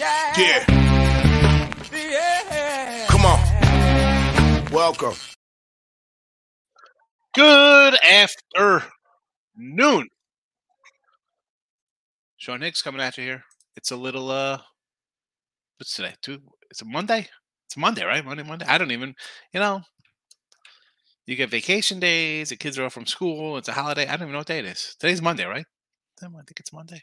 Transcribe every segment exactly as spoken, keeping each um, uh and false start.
Yeah. Yeah. Yeah. Come on. Welcome. Good afternoon. Sean Hicks coming at you here. It's a little, uh, what's today? Two, it's a Monday. It's Monday, right? Monday, Monday. I don't even, you know, you get vacation days. The kids are off from school. It's a holiday. I don't even know what day it is. Today's Monday, right? I think it's Monday.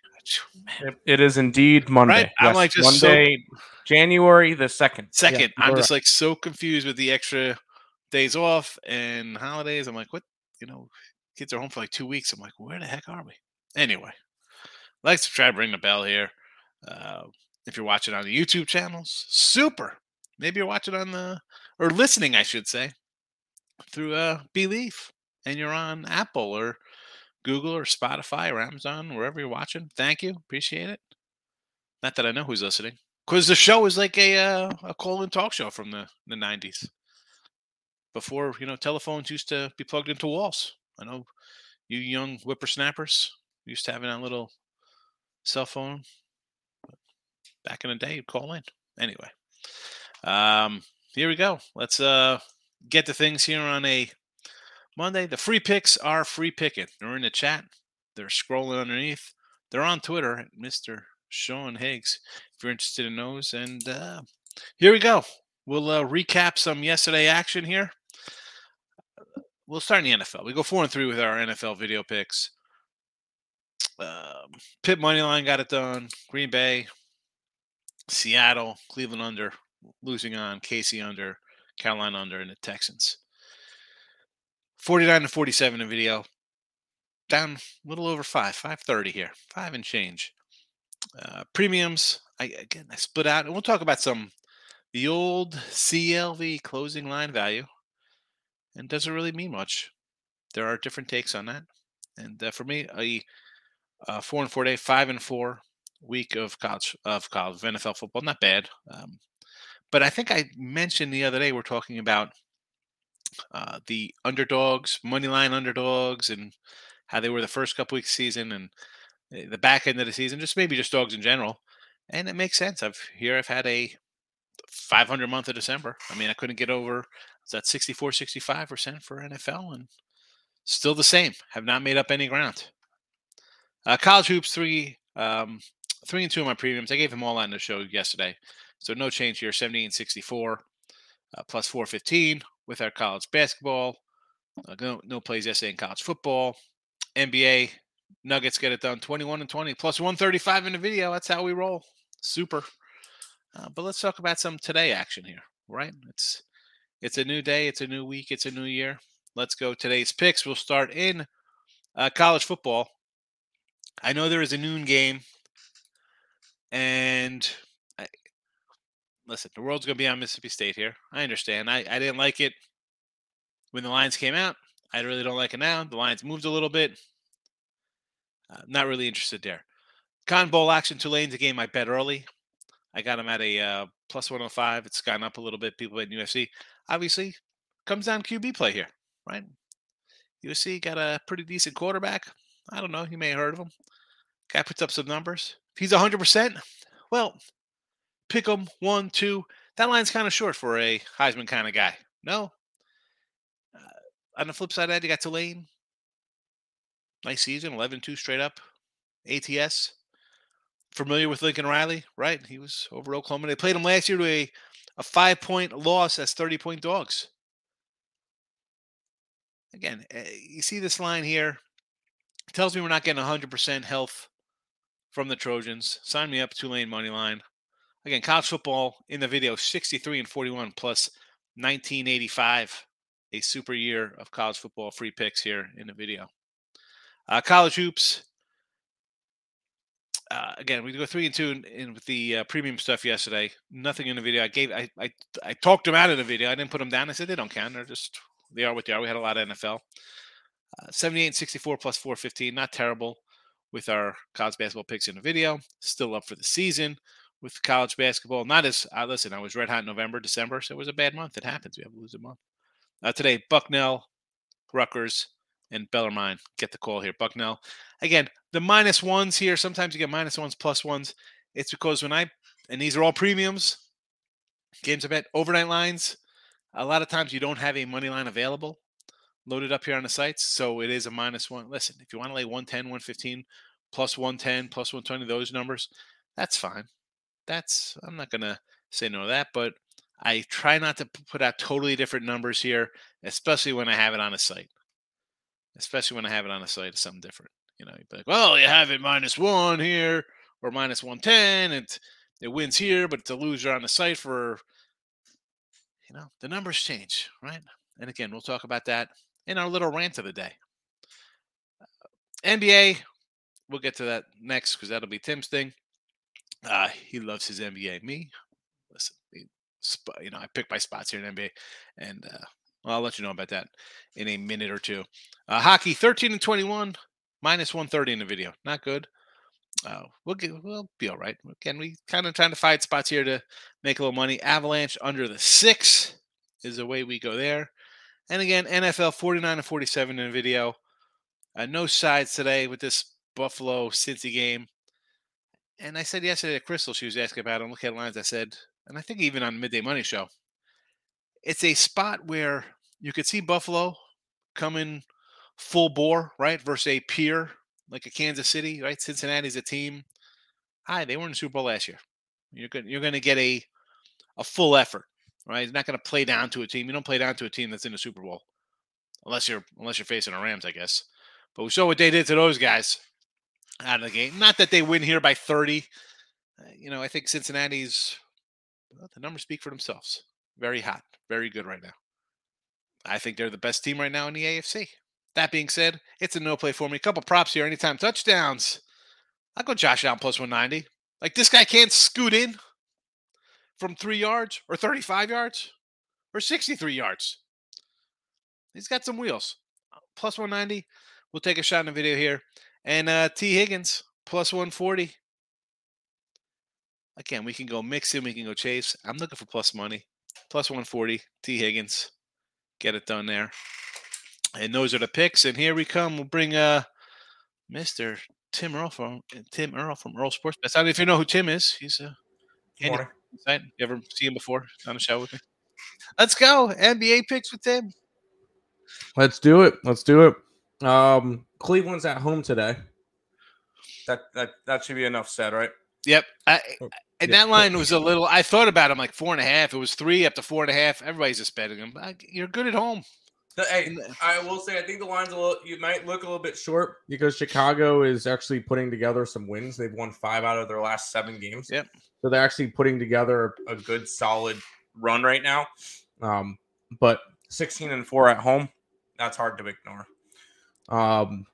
Man. It is indeed Monday. Right? Yes. I'm like just Monday, so... January the second. Second. Yeah, I'm just right. like so confused with the extra days off and holidays. I'm like, what? You know, kids are home for like two weeks. I'm like, where the heck are we? Anyway, like, subscribe, ring the bell here. Uh, if you're watching on the YouTube channels, super. Maybe you're watching on the, or listening, I should say, through uh, Believe, and you're on Apple or Google or Spotify or Amazon, wherever you're watching. Thank you. Appreciate it. Not that I know who's listening, because the show is like a uh, a call-in talk show from the, the nineties. Before, you know, telephones used to be plugged into walls. I know you young whippersnappers used to having that little cell phone. Back in the day, you'd call in. Anyway, um, here we go. Let's uh, get to things here on a Monday. The free picks are free picking. They're in the chat. They're scrolling underneath. They're on Twitter at Mister Sean Higgs, if you're interested in those. And uh, here we go. We'll uh, recap some yesterday action here. We'll start in the N F L. We go four and three with our N F L video picks. Um, Pitt Moneyline got it done. Green Bay, Seattle, Cleveland under, losing on, Casey under, Carolina under, and the Texans. forty-nine to forty-seven in video. Down a little over five, five thirty here. Five and change. Uh, premiums, I, again, I split out. And we'll talk about some, the old C L V, closing line value. And doesn't really mean much. There are different takes on that. And uh, for me, a, a four and four day, five and four week of college, of college, of N F L football. Not bad. Um, but I think I mentioned the other day, we're talking about Uh, the underdogs, money line underdogs, and how they were the first couple weeks of the season and the back end of the season, just maybe just dogs in general. And it makes sense. I've here, I've had a five hundred month of December. I mean, I couldn't get over, it's at sixty-four, sixty-five percent for N F L, and still the same. Have not made up any ground. Uh, college hoops, three, um, three and two of my premiums. I gave them all on the show yesterday. So no change here, seventy-eight sixty-four, uh, plus four fifteen. With our college basketball, uh, no, no plays yesterday in college football. N B A, Nuggets get it done, twenty-one and twenty, plus one thirty-five in the video. That's how we roll. Super. Uh, but let's talk about some today action here, right? It's it's a new day. It's a new week. It's a new year. Let's go today's picks. We'll start in uh, college football. I know there is a noon game. And... listen, the world's going to be on Mississippi State here. I understand. I, I didn't like it when the Lions came out. I really don't like it now. The Lions moved a little bit. Uh, not really interested there. Cotton Bowl action, Tulane's a game I bet early. I got them at a uh, plus one oh five. It's gone up a little bit. People in U S C. Obviously, comes down Q B play here, right? U S C got a pretty decent quarterback. I don't know. You may have heard of him. Guy puts up some numbers. If he's one hundred percent, well... pick 'em, one, two. That line's kind of short for a Heisman kind of guy. No. Uh, on the flip side of that, you got Tulane. Nice season, eleven two straight up. A T S. Familiar with Lincoln Riley, right? He was over Oklahoma. They played him last year to a, a five-point loss as thirty-point dogs. Again, you see this line here. It tells me we're not getting one hundred percent health from the Trojans. Sign me up, Tulane money line. Again, college football in the video, sixty-three and forty-one plus nineteen eighty-five. A super year of college football free picks here in the video. Uh, college hoops. Uh, again, we go three and two in, in with the uh, premium stuff yesterday. Nothing in the video. I gave. I, I I talked them out of the video. I didn't put them down. I said they don't count. They're just they are what they are. We had a lot of N F L. Uh, seventy-eight sixty-four plus four fifteen. Not terrible with our college basketball picks in the video. Still up for the season. With college basketball, not as uh, – listen, I was red hot in November, December, so it was a bad month. It happens. We have to lose a month. Uh, today, Bucknell, Rutgers, and Bellarmine get the call here. Bucknell, again, the minus ones here, sometimes you get minus ones, plus ones. It's because when I and these are all premiums. Games I bet, overnight lines. A lot of times you don't have a money line available loaded up here on the sites, so it is a minus one. Listen, if you want to lay one ten, one fifteen, plus one ten, plus one twenty, those numbers, that's fine. That's I'm not going to say no to that, but I try not to put out totally different numbers here, especially when I have it on a site. Especially when I have it on a site of something different. You know, you'd be like, well, you have it minus one here or minus one ten. It, it wins here, but it's a loser on the site for, you know, the numbers change, right? And again, we'll talk about that in our little rant of the day. N B A, we'll get to that next because that'll be Tim's thing. Uh, he loves his N B A. Me, listen, you know, I pick my spots here in N B A, and uh, well, I'll let you know about that in a minute or two. Uh, hockey, thirteen and twenty-one, minus one thirty in the video. Not good. Uh, we'll get, we'll be all right. Again, we kind of trying to find spots here to make a little money. Avalanche under the six is the way we go there. And again, N F L, forty-nine and forty-seven in the video. Uh, no sides today with this Buffalo-Cincy game. And I said yesterday to Crystal, she was asking about it, and look at lines, I said, and I think even on the Midday Money Show, it's a spot where you could see Buffalo coming full bore, right, versus a peer like a Kansas City, right? Cincinnati's a team. Hi, they were in the Super Bowl last year. You're going you're going to get a a full effort, right? It's not going to play down to a team. You don't play down to a team that's in the Super Bowl, unless you're unless you're facing the Rams, I guess. But we saw what they did to those guys out of the game. Not that they win here by thirty. You know, I think Cincinnati's, well, the numbers speak for themselves. Very hot, very good right now. I think they're the best team right now in the A F C. That being said, it's a no play for me. A couple props here. Anytime touchdowns, I'll go Josh Allen plus one ninety. Like, this guy can't scoot in from three yards or thirty-five yards or sixty-three yards. He's got some wheels. Plus one ninety. We'll take a shot in the video here. And uh, T. Higgins, plus one forty. Again, we can go mix him. We can go Chase. I'm looking for plus money. Plus one forty, T. Higgins. Get it done there. And those are the picks. And here we come. We'll bring uh, Mister Tim Earl from Tim Earl from Earl Sports. I don't know if you know who Tim is. He's a uh, you ever see him before on the show with me? Let's go. N B A picks with Tim. Let's do it. Let's do it. Um, Cleveland's at home today. That that that should be enough said, right? Yep. I, oh, and yeah. That line was a little. I thought about him like four and a half. It was three up to four and a half. Everybody's just betting him. You're good at home. Hey, I will say I think the line's a little. You might look a little bit short because Chicago is actually putting together some wins. They've won five out of their last seven games. Yep. So they're actually putting together a good, solid run right now. Um, but sixteen and four at home, that's hard to ignore. Um,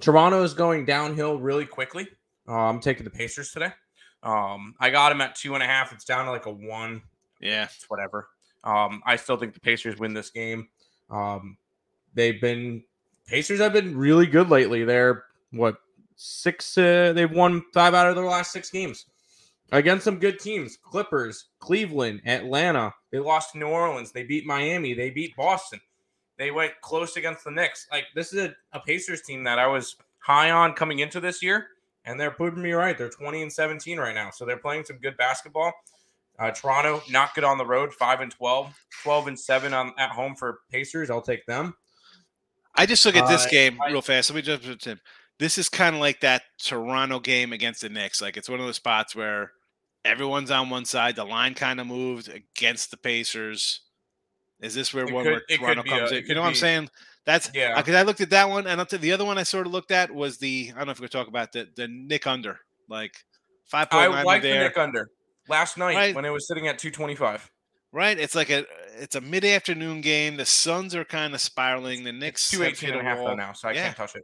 Toronto is going downhill really quickly. Uh, I'm taking the Pacers today. Um, I got them at two and a half. It's down to like a one. Yeah, it's whatever. Um, I still think the Pacers win this game. Um, they've been Pacers have been really good lately. They're what six? Uh, they've won five out of their last six games against some good teams: Clippers, Cleveland, Atlanta. They lost to New Orleans. They beat Miami. They beat Boston. They went close against the Knicks. Like, this is a, a Pacers team that I was high on coming into this year, and they're proving me right. They're twenty and seventeen right now, so they're playing some good basketball. Uh, Toronto, not good on the road, five and twelve, twelve and seven on, at home for Pacers. I'll take them. I just look at this uh, game I, real fast. Let me jump to Tim. This is kind of like that Toronto game against the Knicks. Like, it's one of those spots where everyone's on one side. The line kind of moved against the Pacers. Is this where one could, where Toronto comes a, in? You know what be. I'm saying? That's yeah. Because I looked at that one, and the other one I sort of looked at was the, I don't know if we are talking about the the Nick under, like five point nine. I like the Nick under. Last night, right, when it was sitting at two twenty-five. Right. It's like a it's a mid-afternoon game. The Suns are kind of spiraling. The Knicks have hit a wall now, so I yeah. can't touch it.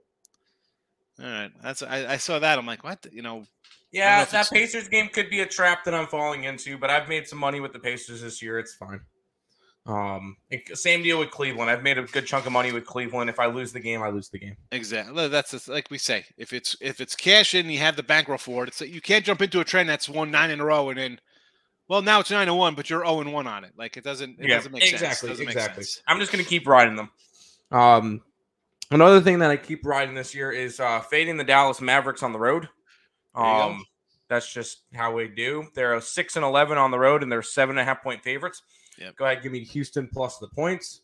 All right. That's I, I saw that. I'm like, what? You know. Yeah, know that Pacers game could be a trap that I'm falling into, but I've made some money with the Pacers this year. It's fine. Um, it, same deal with Cleveland. I've made a good chunk of money with Cleveland. If I lose the game, I lose the game. Exactly. That's just, like we say. If it's if it's cash in, you have the bankroll for it. It's, you can't jump into a trend that's won nine in a row and then, well, now it's nine and one, but you're zero and one on it. Like, it doesn't. It yeah, doesn't make exactly, sense. It doesn't exactly. Make sense. I'm just gonna keep riding them. Um, another thing that I keep riding this year is uh fading the Dallas Mavericks on the road. Um, That's just how we do. They're a six and eleven on the road, and they're seven and a half point favorites. Yep. Go ahead, give me Houston plus the points.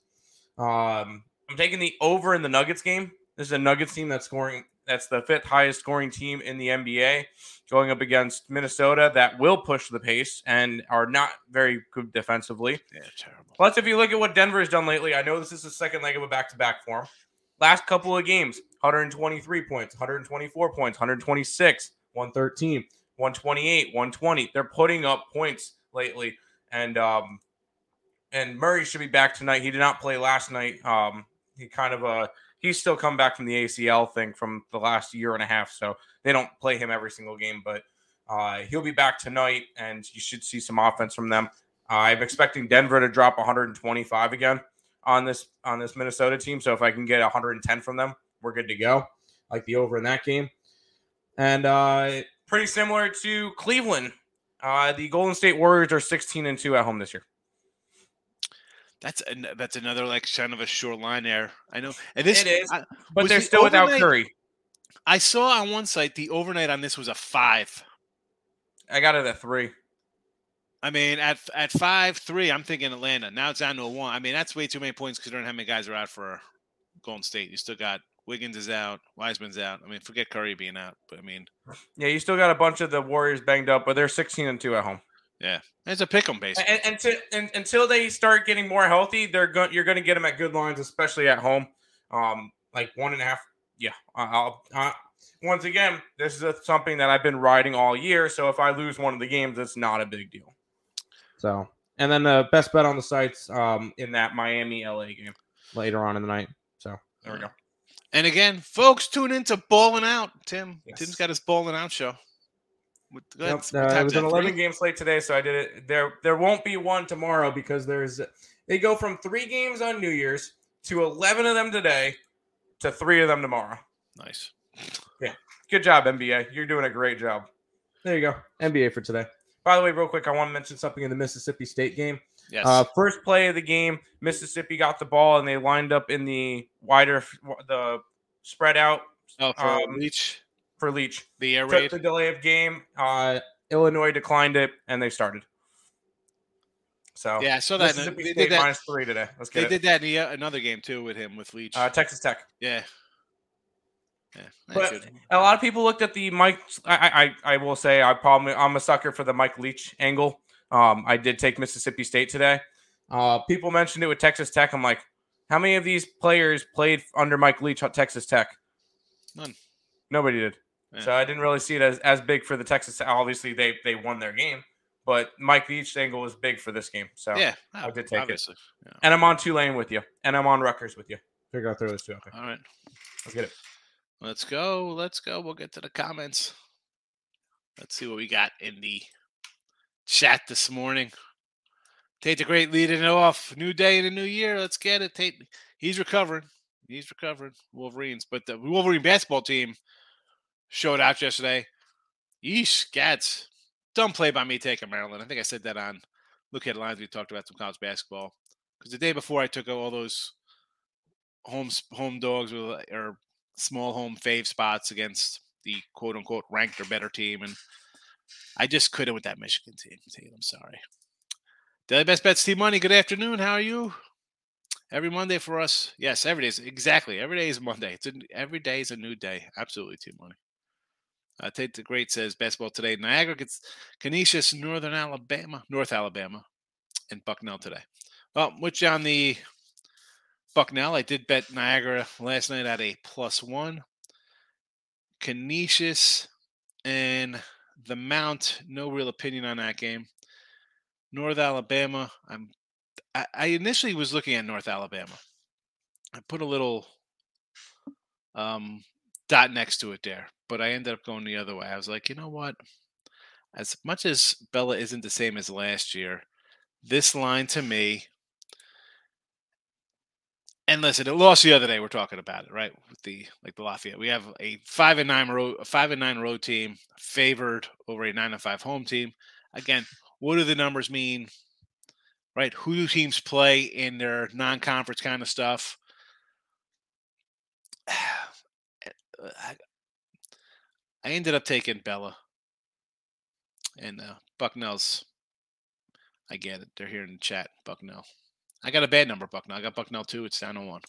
Um, I'm taking the over in the Nuggets game. This is a Nuggets team that's scoring. That's the fifth highest scoring team in the N B A, going up against Minnesota that will push the pace and are not very good defensively. Yeah, terrible. Plus, if you look at what Denver has done lately, I know this is the second leg of a back-to-back form. Last couple of games, one hundred twenty-three points, one hundred twenty-four points, one hundred twenty-six, one hundred thirteen, one hundred twenty-eight, one hundred twenty. They're putting up points lately, and um, and Murray should be back tonight. He did not play last night. Um, he kind of uh, he's still come back from the A C L thing from the last year and a half, so they don't play him every single game, but uh, he'll be back tonight, and you should see some offense from them. Uh, I'm expecting Denver to drop one hundred twenty-five again on this on this Minnesota team, so if I can get one hundred ten from them, we're good to go, like the over in that game. And uh, pretty similar to Cleveland, uh, the Golden State Warriors are sixteen and two at home this year. That's an, that's another like kind of a short line there. I know, and this it is, I, but they're still overnight, without Curry. I saw on one site the overnight on this was a five. I got it at three. I mean, at at five three, I'm thinking Atlanta. Now it's down to a one. I mean, that's way too many points considering how many guys are out for Golden State. You still got Wiggins is out, Wiseman's out. I mean, forget Curry being out, but I mean, yeah, you still got a bunch of the Warriors banged up, but they're sixteen and two at home. Yeah, it's a pick 'em basically. And, and, to, and until they start getting more healthy, they're going. You're going to get them at good lines, especially at home. Um, like one and a half. Yeah. I'll, I'll, once again, this is a, something that I've been riding all year. So if I lose one of the games, it's not a big deal. So, and then the best bet on the sites um, in that Miami L A game later on in the night. So there we go. And again, folks, tune into Ballin' Out. Tim, yes. Tim's got his Ballin' Out show. With, nope, uh, it was an eleven-game slate today, so I did it. There there won't be one tomorrow because there's they go from three games on New Year's to eleven of them today to three of them tomorrow. Nice. Yeah. Good job, N B A. You're doing a great job. There you go. N B A for today. By the way, real quick, I want to mention something in the Mississippi State game. Yes. Uh, first play of the game, Mississippi got the ball, and they lined up in the wider – the spread out. Oh, for um, Leach. For Leach, the air raid, took the delay of game. Uh, Illinois declined it, and they started. So yeah, I saw that. Mississippi State did that. Minus three today. Let's get they it. Did that in the, another game too with him with Leach. Uh, Texas Tech. Yeah, yeah. But a lot of people looked at the Mike. I, I I will say I probably I'm a sucker for the Mike Leach angle. Um, I did take Mississippi State today. Uh, people mentioned it with Texas Tech. I'm like, how many of these players played under Mike Leach at Texas Tech? None. Nobody did. Yeah. So I didn't really see it as, as big for the Texas. Obviously, they they won their game, but Mike Leach angle was big for this game. So yeah, I did take obviously. It. Yeah. And I'm on Tulane with you, and I'm on Rutgers with you. We're gonna throw those two out there. All right, let's get it. Let's go. Let's go. We'll get to the comments. Let's see what we got in the chat this morning. Tate the Great leading it off. New day and a new year. Let's get it. Tate. He's recovering. He's recovering. Wolverines, but the Wolverine basketball team. Showed out yesterday. Yeesh, Gats. Dumb play by me taking Maryland. I think I said that on Look at Lines. We talked about some college basketball. Because the day before I took all those home home dogs with, or small home fave spots against the quote-unquote ranked or better team. And I just couldn't with that Michigan team. I'm sorry. Daily Best Bets, T Money. Good afternoon. How are you? Every Monday for us. Yes, every day is. Exactly. Every day is Monday. It's a, every day is a new day. Absolutely, T Money. Uh, Tate the Great says basketball today. Niagara gets Canisius, Northern Alabama, North Alabama, and Bucknell today. Well, which on the Bucknell, I did bet Niagara last night at a plus one. Canisius and the Mount, no real opinion on that game. North Alabama, I'm, I, I initially was looking at North Alabama. I put a little um, dot next to it there. But I ended up going the other way. I was like, you know what? As much as Bella isn't the same as last year, this line to me, and listen, it lost the other day. We're talking about it, right? With the like the Lafayette, we have a five and nine road, a five and nine road team favored over a nine and five home team. Again, what do the numbers mean, right? Who do teams play in their non-conference kind of stuff? I, I ended up taking Bella. And uh, Bucknell's, I get it. They're here in the chat, Bucknell. I got a bad number, Bucknell. I got Bucknell two. It's down to one.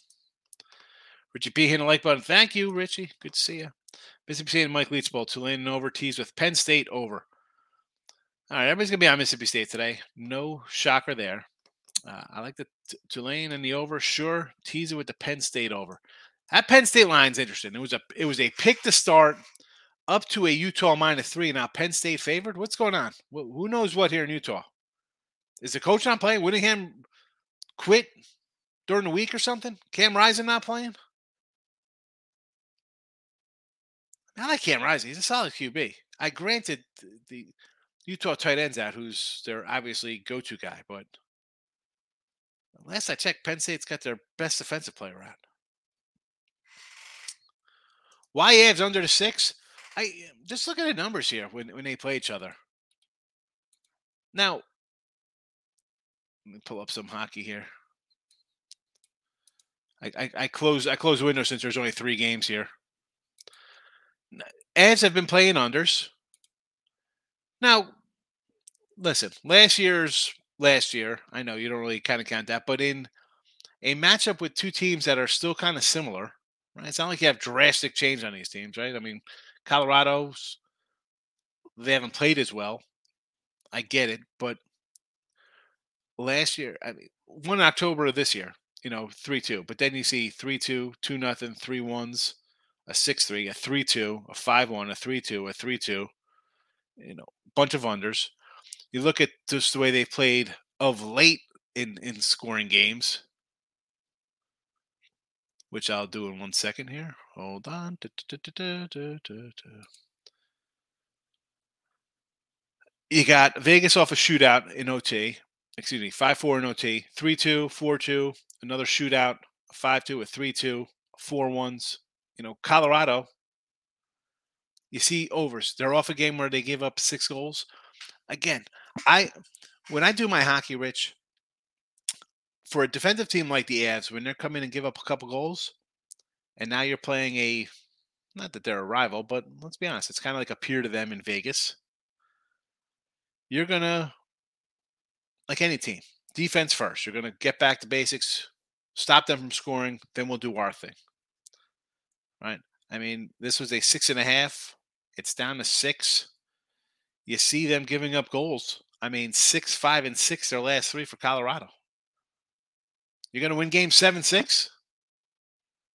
Richie P. hitting the like button. Thank you, Richie. Good to see you. Mississippi State and Mike Leachball. Tulane and over. Tees with Penn State over. All right, everybody's going to be on Mississippi State today. No shocker there. Uh, I like the t- Tulane and the over. Sure, tease it with the Penn State over. That Penn State line's interesting. It was a it was a pick to start up to a Utah minus three. Now Penn State favored. What's going on? Wh- who knows what here in Utah? Is the coach not playing? Whittingham quit during the week or something? Cam Rising not playing? I like Cam Rising. He's a solid Q B. I granted the, the Utah tight end's out, who's their obviously go-to guy, but last I checked, Penn State's got their best defensive player out. Why Avs under the six? I just look at the numbers here when, when they play each other. Now, let me pull up some hockey here. I I, I close I close the window since there's only three games here. Avs have been playing unders. Now, listen, last year's last year, I know you don't really kind of count that, but in a matchup with two teams that are still kind of similar, right? It's not like you have drastic change on these teams, right? I mean, Colorado's, they haven't played as well. I get it, but last year, I mean, one October of this year, you know, three two, but then you see three two, two nothing, three ones, a six three, a three two, a five one, a three two, a three two. You know, bunch of unders. You look at just the way they played of late in, in scoring games, which I'll do in one second here. Hold on. Da, da, da, da, da, da. You got Vegas off a shootout in O T. Excuse me, five four in O T. three two, four two, another shootout, five two, a three two, four ones. You know, Colorado. You see overs. They're off a game where they give up six goals. Again, I when I do my hockey, Rich, for a defensive team like the Avs, when they're coming and give up a couple goals, and now you're playing a, not that they're a rival, but let's be honest, it's kind of like a peer to them in Vegas. You're going to, like any team, defense first. You're going to get back to basics, stop them from scoring, then we'll do our thing. Right? I mean, this was a six and a half. It's down to six. You see them giving up goals. I mean, six, five, and six, their last three for Colorado. You're going to win games seven, six?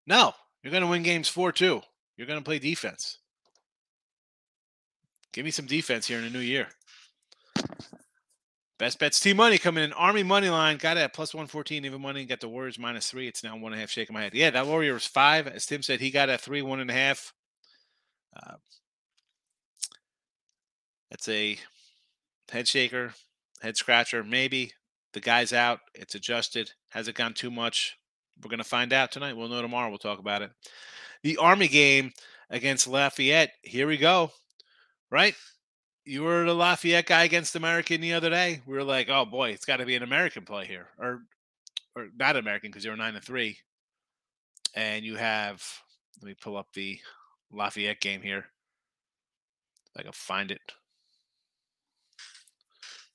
No. You're going to win games four, two. You're going to play defense. Give me some defense here in the new year. Best bets, T-Money coming in. Army money line. Got it at plus one fourteen, even money. Got the Warriors minus three. It's now one and a half. Shaking my head. Yeah, that Warrior was five. As Tim said, he got at three, one and a half. Uh, That's a head shaker, head scratcher. Maybe the guy's out. It's adjusted. Has it gone too much? We're going to find out tonight. We'll know tomorrow. We'll talk about it. The Army game against Lafayette. Here we go. Right? You were the Lafayette guy against American the other day. We were like, oh, boy, it's got to be an American play here. Or or not American because they were nine to three. And you have – let me pull up the Lafayette game here. If I can find it.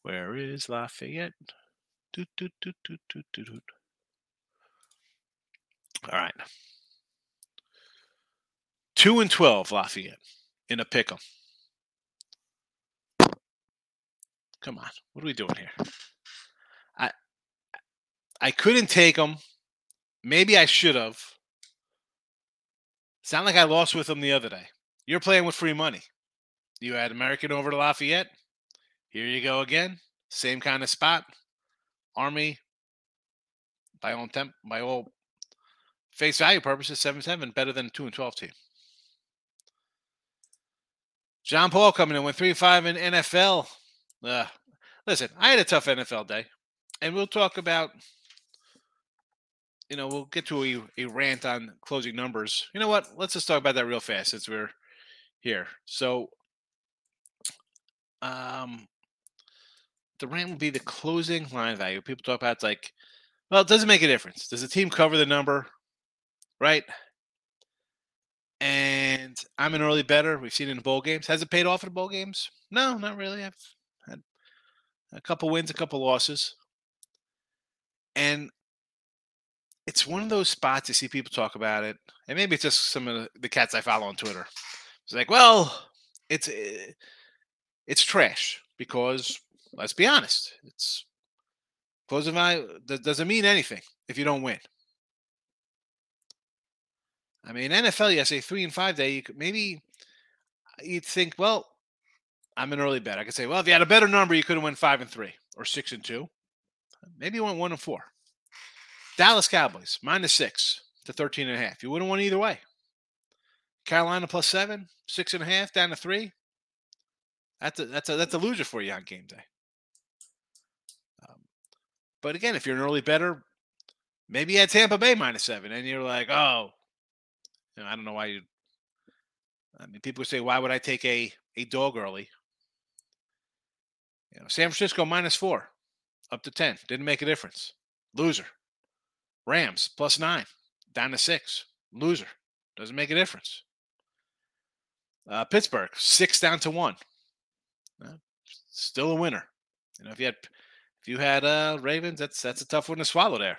Where is Lafayette? Doot, doot, doot, doot, doot, doot, doot. All right. two and twelve, Lafayette, in a pick'em. Come on. What are we doing here? I I couldn't take them. Maybe I should have. Sound like I lost with them the other day. You're playing with free money. You had American over to Lafayette. Here you go again. Same kind of spot. Army, by all, temp, by all face value purposes, seven seven, better than a two and twelve team. John Paul coming in with three five in N F L. Uh, listen, I had a tough N F L day, and we'll talk about, you know, we'll get to a, a rant on closing numbers. You know what? Let's just talk about that real fast since we're here. So, um... the rant would be the closing line value. People talk about, like, well, it doesn't make a difference. Does the team cover the number, right? And I'm an early better. We've seen it in bowl games. Has it paid off in bowl games? No, not really. I've a couple wins, a couple losses. And it's one of those spots you see people talk about it. And maybe it's just some of the cats I follow on Twitter. It's like, well, it's it's trash because, let's be honest, it's closing value doesn't mean anything if you don't win. I mean, N F L, yes, a three and five day, you could, maybe you'd think, well, I'm an early bet. I could say, well, if you had a better number, you could have won five and three or six and two. Maybe you went one and four. Dallas Cowboys, minus six to thirteen and a half. You wouldn't won either way. Carolina plus seven, six and a half, down to three. That's a, that's a, that's a loser for you on game day. Um, but again, if you're an early better, maybe you had Tampa Bay minus seven, and you're like, oh, you know, I don't know why you. I mean, people say, why would I take a, a dog early? You know, San Francisco minus four, up to ten. Didn't make a difference. Loser. Rams plus nine, down to six. Loser. Doesn't make a difference. Uh, Pittsburgh, six down to one. Uh, still a winner. You know, if you had if you had uh, Ravens, that's that's a tough one to swallow there.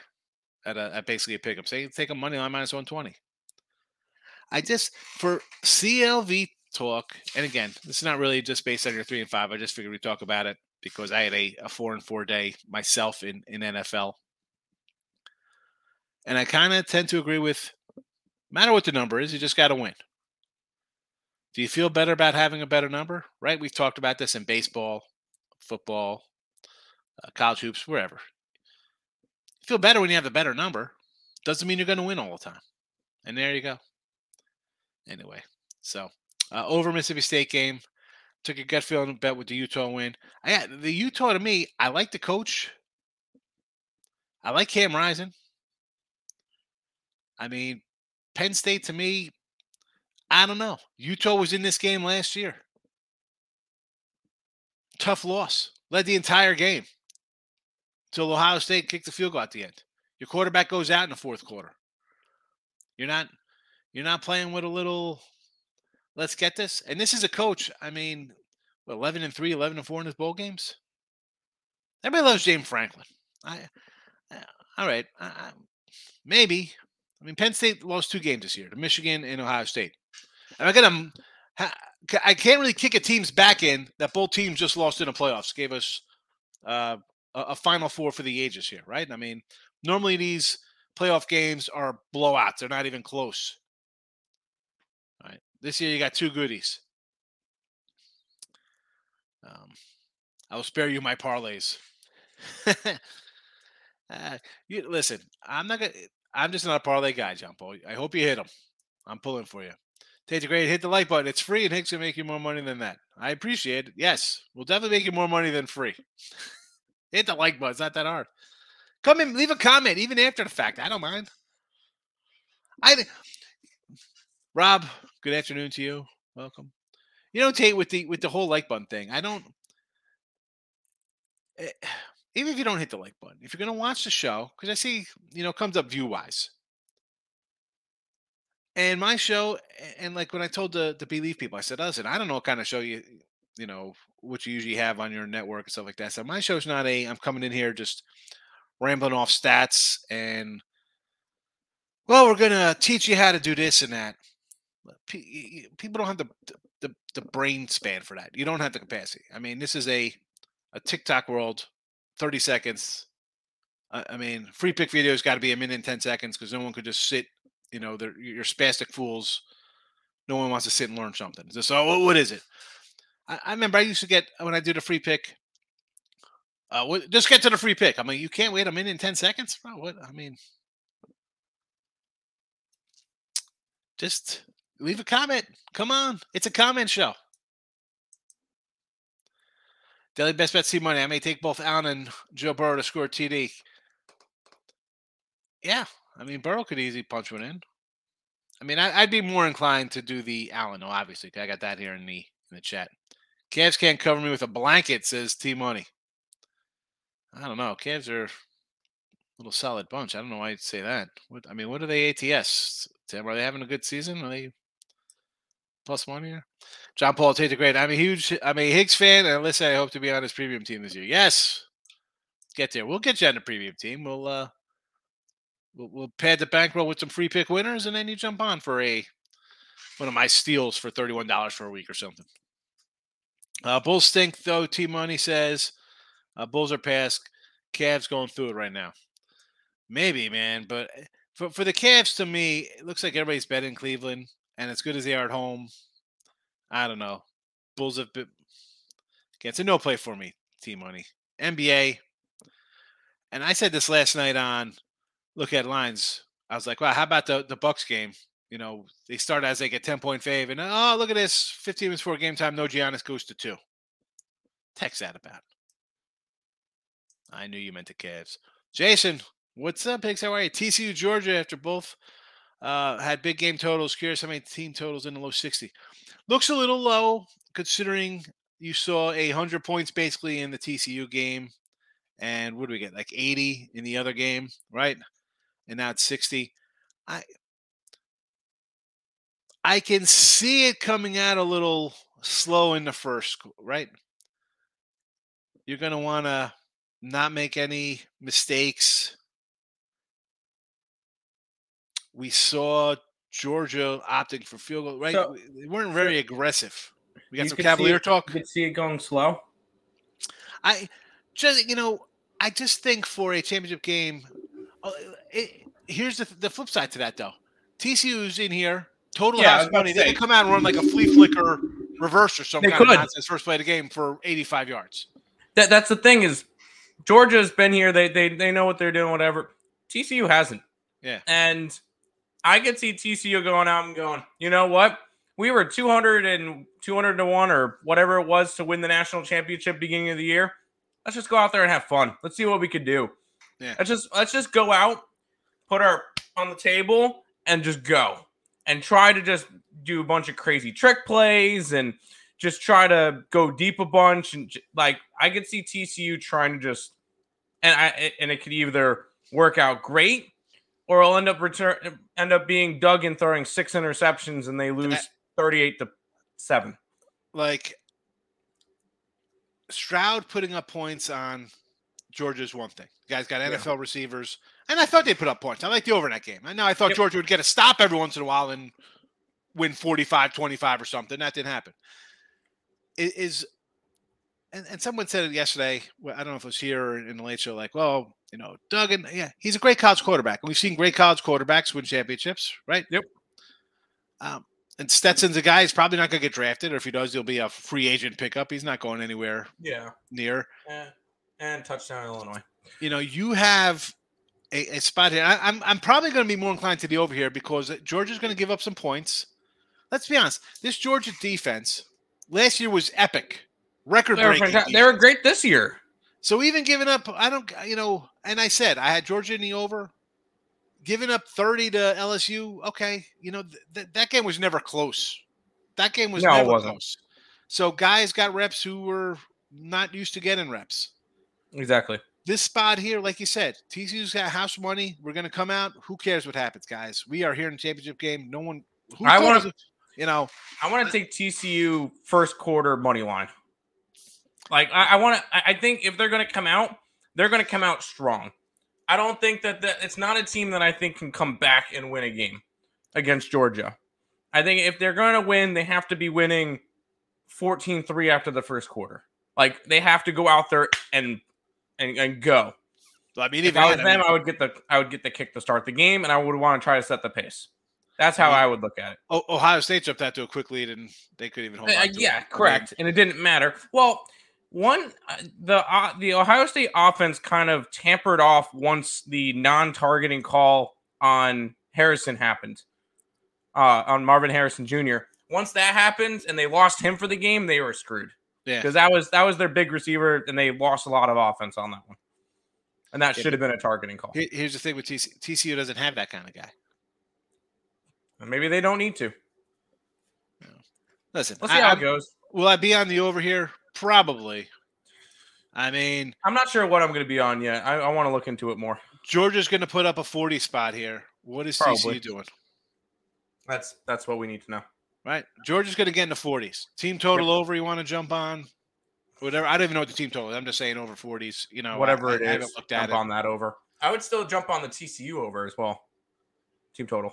At a, at basically a pick 'em. So you take a money line minus one twenty. I just, for C L V talk, and again, this is not really just based on your three and five. I just figured we'd talk about it because I had a, a four and four day myself in, in N F L. And I kind of tend to agree with, no matter what the number is, you just got to win. Do you feel better about having a better number? Right? We've talked about this in baseball, football, uh, college hoops, wherever. You feel better when you have a better number. Doesn't mean you're going to win all the time. And there you go. Anyway, so uh, over Mississippi State game, took a gut feeling bet with the Utah win. I the Utah to me, I like the coach. I like Cam Rising. I mean, Penn State to me, I don't know. Utah was in this game last year. Tough loss. Led the entire game until Ohio State kicked the field goal at the end. Your quarterback goes out in the fourth quarter. You're not. You're not playing with a little, let's get this. And this is a coach, I mean, what, eleven and three, eleven and four in his bowl games? Everybody loves James Franklin. I, I all right, I, maybe. I mean, Penn State lost two games this year, to Michigan and Ohio State. And I, gotta, I can't really kick a team's back in that both teams just lost in the playoffs, gave us uh, a, a Final Four for the ages here, right? I mean, normally these playoff games are blowouts. They're not even close. This year, you got two goodies. Um, I will spare you my parlays. uh, you, listen, I'm not gonna. I'm just not a parlay guy, John Paul. I hope you hit them. I'm pulling for you. Take the grade, hit the like button. It's free, and Hicks can make you more money than that. I appreciate it. Yes, we'll definitely make you more money than free. Hit the like button. It's not that hard. Come in, leave a comment, even after the fact. I don't mind. I. Rob, good afternoon to you. Welcome. You know, Tate, with the with the whole like button thing, I don't – even if you don't hit the like button, if you're going to watch the show, because I see, you know, it comes up view-wise. And my show – and, like, when I told the, the Believe people, I said, listen, I don't know what kind of show you – you know, what you usually have on your network and stuff like that. So my show's not a – I'm coming in here just rambling off stats and, well, we're going to teach you how to do this and that. People don't have the, the the brain span for that. You don't have the capacity. I mean, this is a a TikTok world. Thirty seconds. I, I mean, free pick video's got to be a minute and ten seconds because no one could just sit. You know, you're spastic fools. No one wants to sit and learn something. It's just, oh, what, what is it? I, I remember I used to get when I did a free pick. Uh, what, just get to the free pick. I mean, you can't wait a minute and ten seconds. Bro, what I mean, just. Leave a comment. Come on. It's a comment show. Daily Best Bet See Money. I may take both Allen and Joe Burrow to score a T D. Yeah. I mean, Burrow could easily punch one in. I mean, I, I'd be more inclined to do the Allen, though, obviously. I got that here in the, in the chat. Cavs can't cover me with a blanket, says T-Money. I don't know. Cavs are a little solid bunch. I don't know why you'd say that. What, I mean, what are they A T S? Tim, are they having a good season? Are they... plus one here. John Paul Tate the Great. I'm a huge, I'm a Higgs fan, and listen, I hope to be on his premium team this year. Yes, get there. We'll get you on the premium team. We'll uh, we'll, we'll pad the bankroll with some free pick winners, and then you jump on for a one of my steals for thirty-one dollars for a week or something. Uh, Bulls stink though. T Money says uh, Bulls are past. Cavs going through it right now. Maybe, man, but for for the Cavs, to me, it looks like everybody's betting Cleveland, and as good as they are at home, I don't know. Bulls have been. Again, it's a no play for me, T Money. N B A, and I said this last night on Look at Lines. I was like, wow, how about the the Bucks game? You know, they start as like a ten point fave, and oh, look at this, fifteen minutes before game time, no Giannis, goes to two. Text that about. I knew you meant the Cavs, Jason. What's up, Pigs? How are you? T C U, Georgia, after both uh, had big game totals. Curious how many team totals in the low sixty. Looks a little low, considering you saw one hundred points basically in the T C U game. And what do we get? Like eighty in the other game, right? And now it's sixty. I, I can see it coming out a little slow in the first, right? You're going to want to not make any mistakes. We saw Georgia opting for field goal, right? So, they weren't very so aggressive. We got some Cavalier it, talk. You could see it going slow. I just, you know, I just think for a championship game, it, here's the, the flip side to that, though. T C U's in here, total yeah, house money. They could come out and run like a flea flicker reverse or some they kind could. of nonsense first play of the game for eighty-five yards. That That's the thing is Georgia's been here. They, they, they know what they're doing, whatever. T C U hasn't. Yeah. And I could see T C U going out and going, you know what? We were two hundred and two hundred to one or whatever it was to win the national championship beginning of the year. Let's just go out there and have fun. Let's see what we could do. Yeah. Let's just let's just go out, put our on the table, and just go and try to just do a bunch of crazy trick plays and just try to go deep a bunch. And like I could see T C U trying to just and I and it could either work out great. Or I'll end up return, end up being Duggan throwing six interceptions and they lose thirty-eight to seven. Like Stroud putting up points on Georgia's one thing. The guys got N F L yeah. receivers, and I thought they put up points. I like the over in that game. I know I thought yep. Georgia would get a stop every once in a while and win forty-five twenty-five or something. That didn't happen. It is, and, and someone said it yesterday. I don't know if it was here or in the late show. Like, well. You know, Duggan, yeah, he's a great college quarterback. And we've seen great college quarterbacks win championships, right? Yep. Um, and Stetson's a guy, he's probably not going to get drafted, or if he does, he'll be a free agent pickup. He's not going anywhere yeah. near. And, and touchdown, Illinois. You know, you have a, a spot here. I, I'm, I'm probably going to be more inclined to the over here because Georgia's going to give up some points. Let's be honest. This Georgia defense last year was epic. Record-breaking. They, they were great this year. So even giving up, I don't, you know, and I said I had Georgia in the over, giving up thirty to L S U. Okay, you know th- th- that game was never close. That game was no, never it wasn't. close. So guys got reps who were not used to getting reps. Exactly. This spot here, like you said, T C U's got house money. We're gonna come out. Who cares what happens, guys? We are here in the championship game. No one. Who I want to, you know, I want to take T C U first quarter money line. Like, I, I want to, I think if they're going to come out, they're going to come out strong. I don't think that the, it's not a team that I think can come back and win a game against Georgia. I think if they're going to win, they have to be winning fourteen three after the first quarter. Like, they have to go out there and and, and go. So, I mean, if, if I was them, I, mean, I would get the I would get the kick to start the game, and I would want to try to set the pace. That's how I, mean, I would look at it. Ohio State jumped out to a quick lead, and they couldn't even hold uh, on to Yeah, it. correct. I mean, and it didn't matter. Well, One, the uh, the Ohio State offense kind of tampered off once the non-targeting call on Harrison happened, uh, on Marvin Harrison Junior Once that happens and they lost him for the game, they were screwed. Yeah, because that was that was their big receiver, and they lost a lot of offense on that one. And that yeah. should have been a targeting call. Here's the thing with T C U. T C U doesn't have that kind of guy. Maybe they don't need to. No. Listen, let's see I, how it goes. Will I be on the over here? Probably. I mean, I'm not sure what I'm going to be on yet. I, I want to look into it more. Georgia's going to put up a forty spot here. What is Probably. T C U doing? That's that's what we need to know. right? Georgia's going to get in the forties. Team total over you want to jump on? Whatever. I don't even know what the team total is. I'm just saying over forties. You know, whatever I, it I is. I haven't looked at jump it. Jump on that over. I would still jump on the T C U over as well. Team total.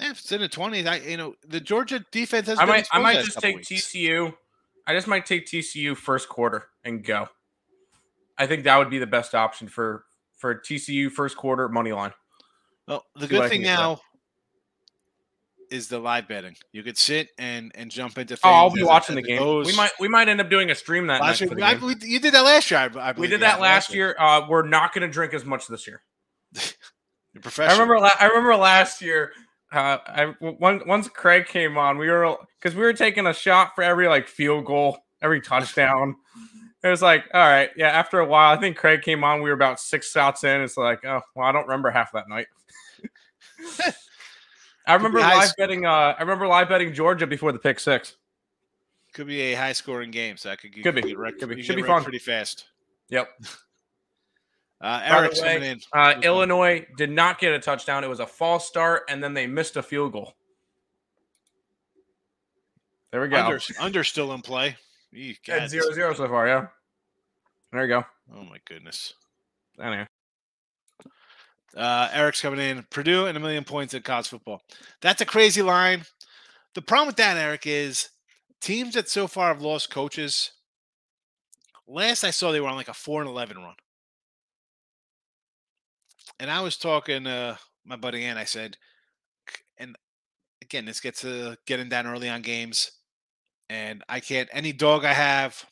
Yeah, if it's in the twenties, I you know the Georgia defense has. I been might I might just take weeks. T C U. I just might take T C U first quarter and go. I think that would be the best option for for T C U first quarter money line. Well, the See good thing now play. is the live betting. You could sit and, and jump into. Things oh, I'll be watching the game. Goes. We might we might end up doing a stream that last night. Year, I, we, you did that last year. I, I believe we did that last year. year. Uh, we're not going to drink as much this year. You're professional. I remember. La- I remember last year. Uh, I one, once Craig came on, we were because we were taking a shot for every like field goal, every touchdown. It was like, all right, yeah. After a while, I think Craig came on. We were about six shots in. It's like, oh, well, I don't remember half that night. I remember live betting. Uh, I remember live betting Georgia before the pick six. Could be a high scoring game, so I could, could, could be. Get wrecked, could be. Should be fun. Pretty fast. Yep. Uh, Eric's coming in. Uh, Illinois did not get a touchdown. It was a false start, and then they missed a field goal. There we go. Under, under still in play. It's zero zero so far, yeah. There you go. Oh, my goodness. Anyway. Uh, Eric's coming in. Purdue and a million points in college football. That's a crazy line. The problem with that, Eric, is teams that so far have lost coaches, last I saw they were on like a four and eleven run. And I was talking to uh, my buddy Ann. I said, and again, this gets to uh, getting down early on games. And I can't, any dog I have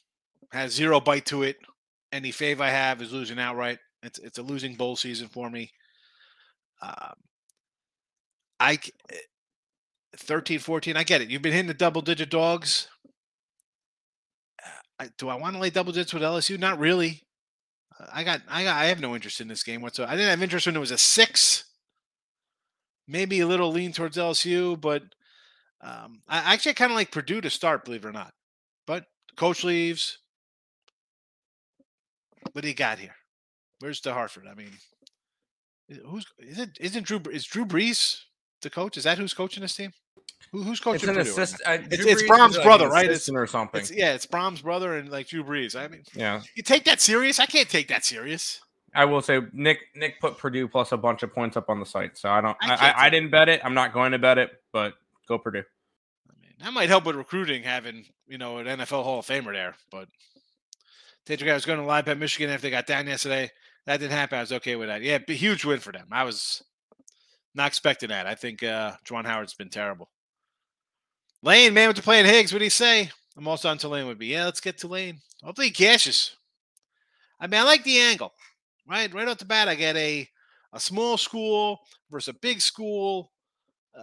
has zero bite to it. Any fave I have is losing outright. It's it's a losing bowl season for me. Um, I, thirteen, fourteen, I get it. You've been hitting the double-digit dogs. I, do I want to lay double digits with L S U? Not really. I got, I got, I have no interest in this game whatsoever. I didn't have interest when it was a six, maybe a little lean towards L S U, but um, I actually kind of like Purdue to start, believe it or not. But coach leaves. What do you got here? Where's the Hartford? I mean, who's is it? Isn't Drew? Is Drew Brees the coach? Is that who's coaching this team? Who, who's coaching Purdue? Assist, uh, it's it's Brahm's brother, like right? It's or something. It's, yeah, it's Brahm's brother and like Drew Brees. I mean, yeah. You take that serious? I can't take that serious. I will say Nick Nick put Purdue plus a bunch of points up on the site, so I don't. I I, I, I didn't bet it. I'm not going to bet it, but go Purdue. I mean, that might help with recruiting having you know an N F L Hall of Famer there. But Taylor, I was going to live bet Michigan after they got down yesterday. That didn't happen. I was okay with that. Yeah, huge win for them. I was not expecting that. I think uh, Juwan Howard's been terrible. Lane, man, with the play at Higgs, what do you say? I'm also on Tulane would be. Yeah, let's get Tulane. Hopefully he cashes. I mean, I like the angle, right? Right off the bat, I get a a small school versus a big school, uh,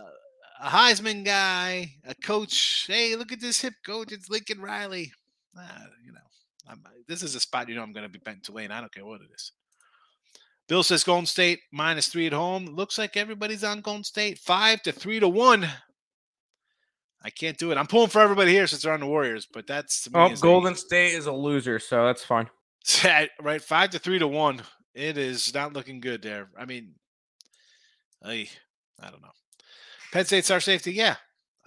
a Heisman guy, a coach. Hey, look at this hip coach. It's Lincoln Riley. Ah, you know, I'm, this is a spot you know I'm going to be betting Tulane. I don't care what it is. Bill says Golden State minus three at home. Looks like everybody's on Golden State. Five to three to one. I can't do it. I'm pulling for everybody here since they're on the Warriors, but that's... Oh, Golden State is a loser, so that's fine. Right, five to three to one. It is not looking good there. I mean, I, I don't know. Penn State's our safety, yeah.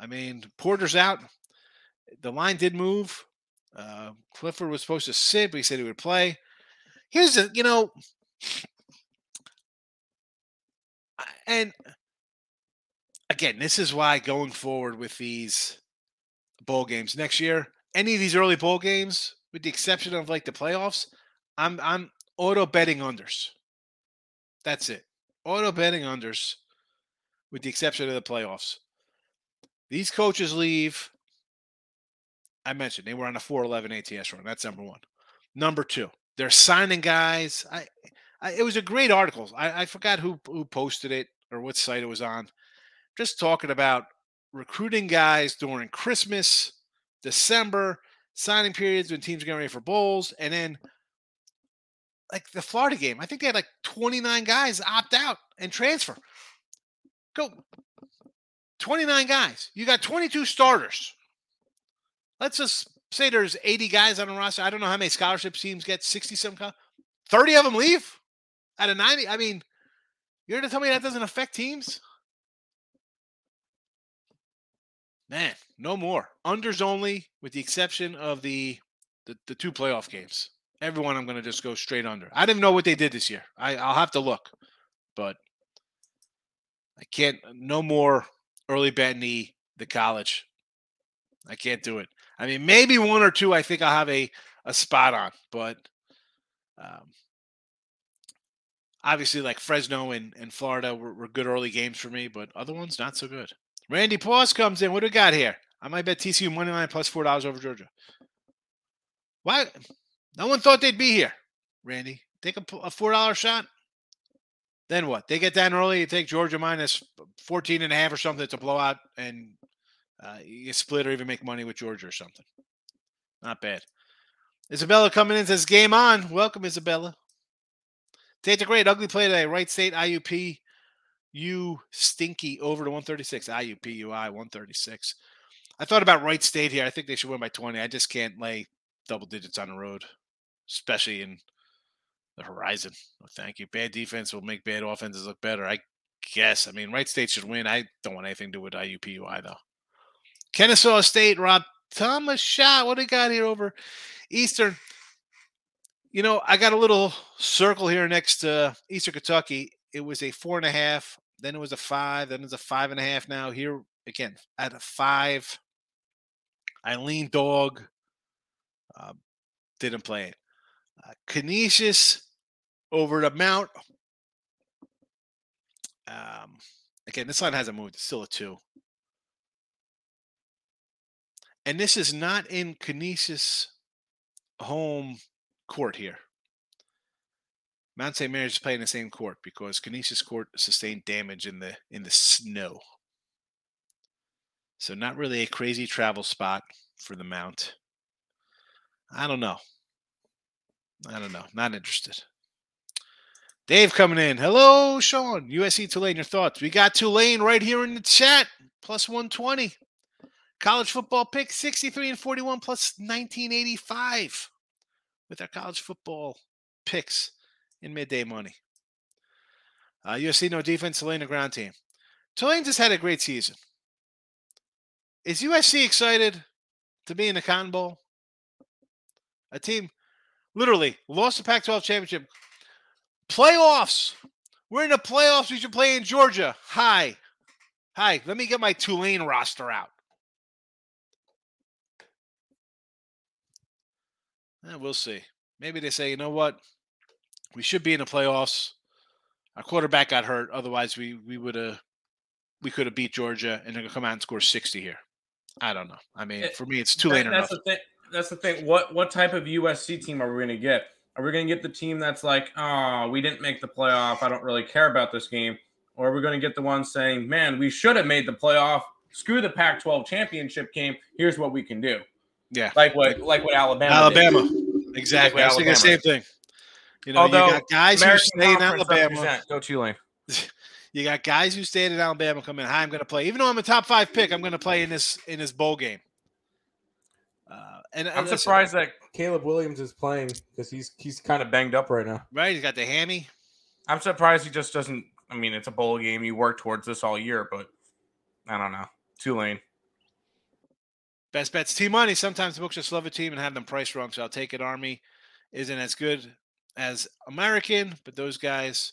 I mean, Porter's out. The line did move. Uh, Clifford was supposed to sit, but he said he would play. Here's the, you know... And... Again, this is why going forward with these bowl games next year, any of these early bowl games, with the exception of like the playoffs, I'm I'm auto betting unders. That's it. Auto betting unders with the exception of the playoffs. These coaches leave. I mentioned they were on a four eleven A T S run. That's number one. Number two, they're signing guys. I, I it was a great article. I, I forgot who who posted it or what site it was on. Just talking about recruiting guys during Christmas, December, signing periods when teams are getting ready for bowls, and then like the Florida game. I think they had like twenty-nine guys opt out and transfer. Go. twenty-nine guys. You got twenty-two starters. Let's just say there's eighty guys on the roster. I don't know how many scholarship teams get, sixty-some. thirty of them leave out of ninety. I mean, you're going to tell me that doesn't affect teams? man, no more. Unders only, with the exception of the the, the two playoff games. Everyone, I'm going to just go straight under. I didn't know what they did this year. I, I'll have to look. But I can't, no more early bet knee the college. I can't do it. I mean, maybe one or two I think I'll have a, a spot on. But um, obviously, like Fresno and, and Florida were, were good early games for me. But other ones, not so good. Randy Paws comes in. What do we got here? I might bet T C U money line plus four dollars over Georgia. Why? No one thought they'd be here, Randy. Take a, a four dollar shot. Then what? They get down early. You take Georgia minus fourteen and a half or something. It's a blowout, and uh, you split or even make money with Georgia or something. Not bad. Isabella coming in says, game on. Welcome, Isabella. Take the great ugly play today. Wright State, I U P. You stinky over to one thirty-six. I U P U I one thirty-six. I thought about Wright State here. I think they should win by twenty. I just can't lay double digits on the road, especially in the horizon. Oh, thank you. Bad defense will make bad offenses look better, I guess. I mean, Wright State should win. I don't want anything to do with I U P U I, though. Kennesaw State, Rob Thomas shot. What do we got here over Eastern? You know, I got a little circle here next to Eastern Kentucky. It was a four and a half. Then it was a five. Then it's a five and a half now. Here, again, at a five, I lean dog. Uh, didn't play it. Uh, Canisius over the Mount. Um, again, this line hasn't moved. It's still a two. And this is not in Canisius home court here. Mount Saint Mary's is playing the same court because Canisius court sustained damage in the in the snow. So not really a crazy travel spot for the Mount. I don't know. I don't know. Not interested. Dave coming in. Hello, Sean. U S C Tulane, your thoughts. We got Tulane right here in the chat. Plus one twenty. College football pick sixty-three and forty-one plus nineteen eighty-five with our college football picks in midday money. Uh, U S C no defense. Tulane a ground team. Tulane just had a great season. Is U S C excited to be in the Cotton Bowl? A team literally lost the Pac twelve championship. Playoffs. We're in the playoffs. We should play in Georgia. Hi. Hi. Let me get my Tulane roster out. Eh, we'll see. Maybe they say, you know what? We should be in the playoffs. Our quarterback got hurt. Otherwise, we we would have we could have beat Georgia, and they're going to come out and score sixty here. I don't know. I mean, for me, it's Tulane or nothing. That's the thing. What what type of U S C team are we going to get? Are we going to get the team that's like, oh, we didn't make the playoff, I don't really care about this game? Or are we going to get the one saying, man, we should have made the playoff. Screw the Pac twelve championship game. Here's what we can do. Yeah. Like what like what Alabama Alabama. Did. Exactly. Like I was thinking the same thing. You know, Although, you got guys American who stay in Alabama. Go Tulane. You got guys who stayed in Alabama come in. Hi, I'm going to play. Even though I'm a top five pick, I'm going to play in this in this bowl game. Uh, and I'm listen, surprised that Caleb Williams is playing because he's he's kind of banged up right now. Right, he's got the hammy. I'm surprised he just doesn't. I mean, it's a bowl game. You work towards this all year, but I don't know. Tulane. Best bets, T money. Sometimes the books just love a team and have them priced wrong. So I'll take it. Army isn't as good as American, but those guys,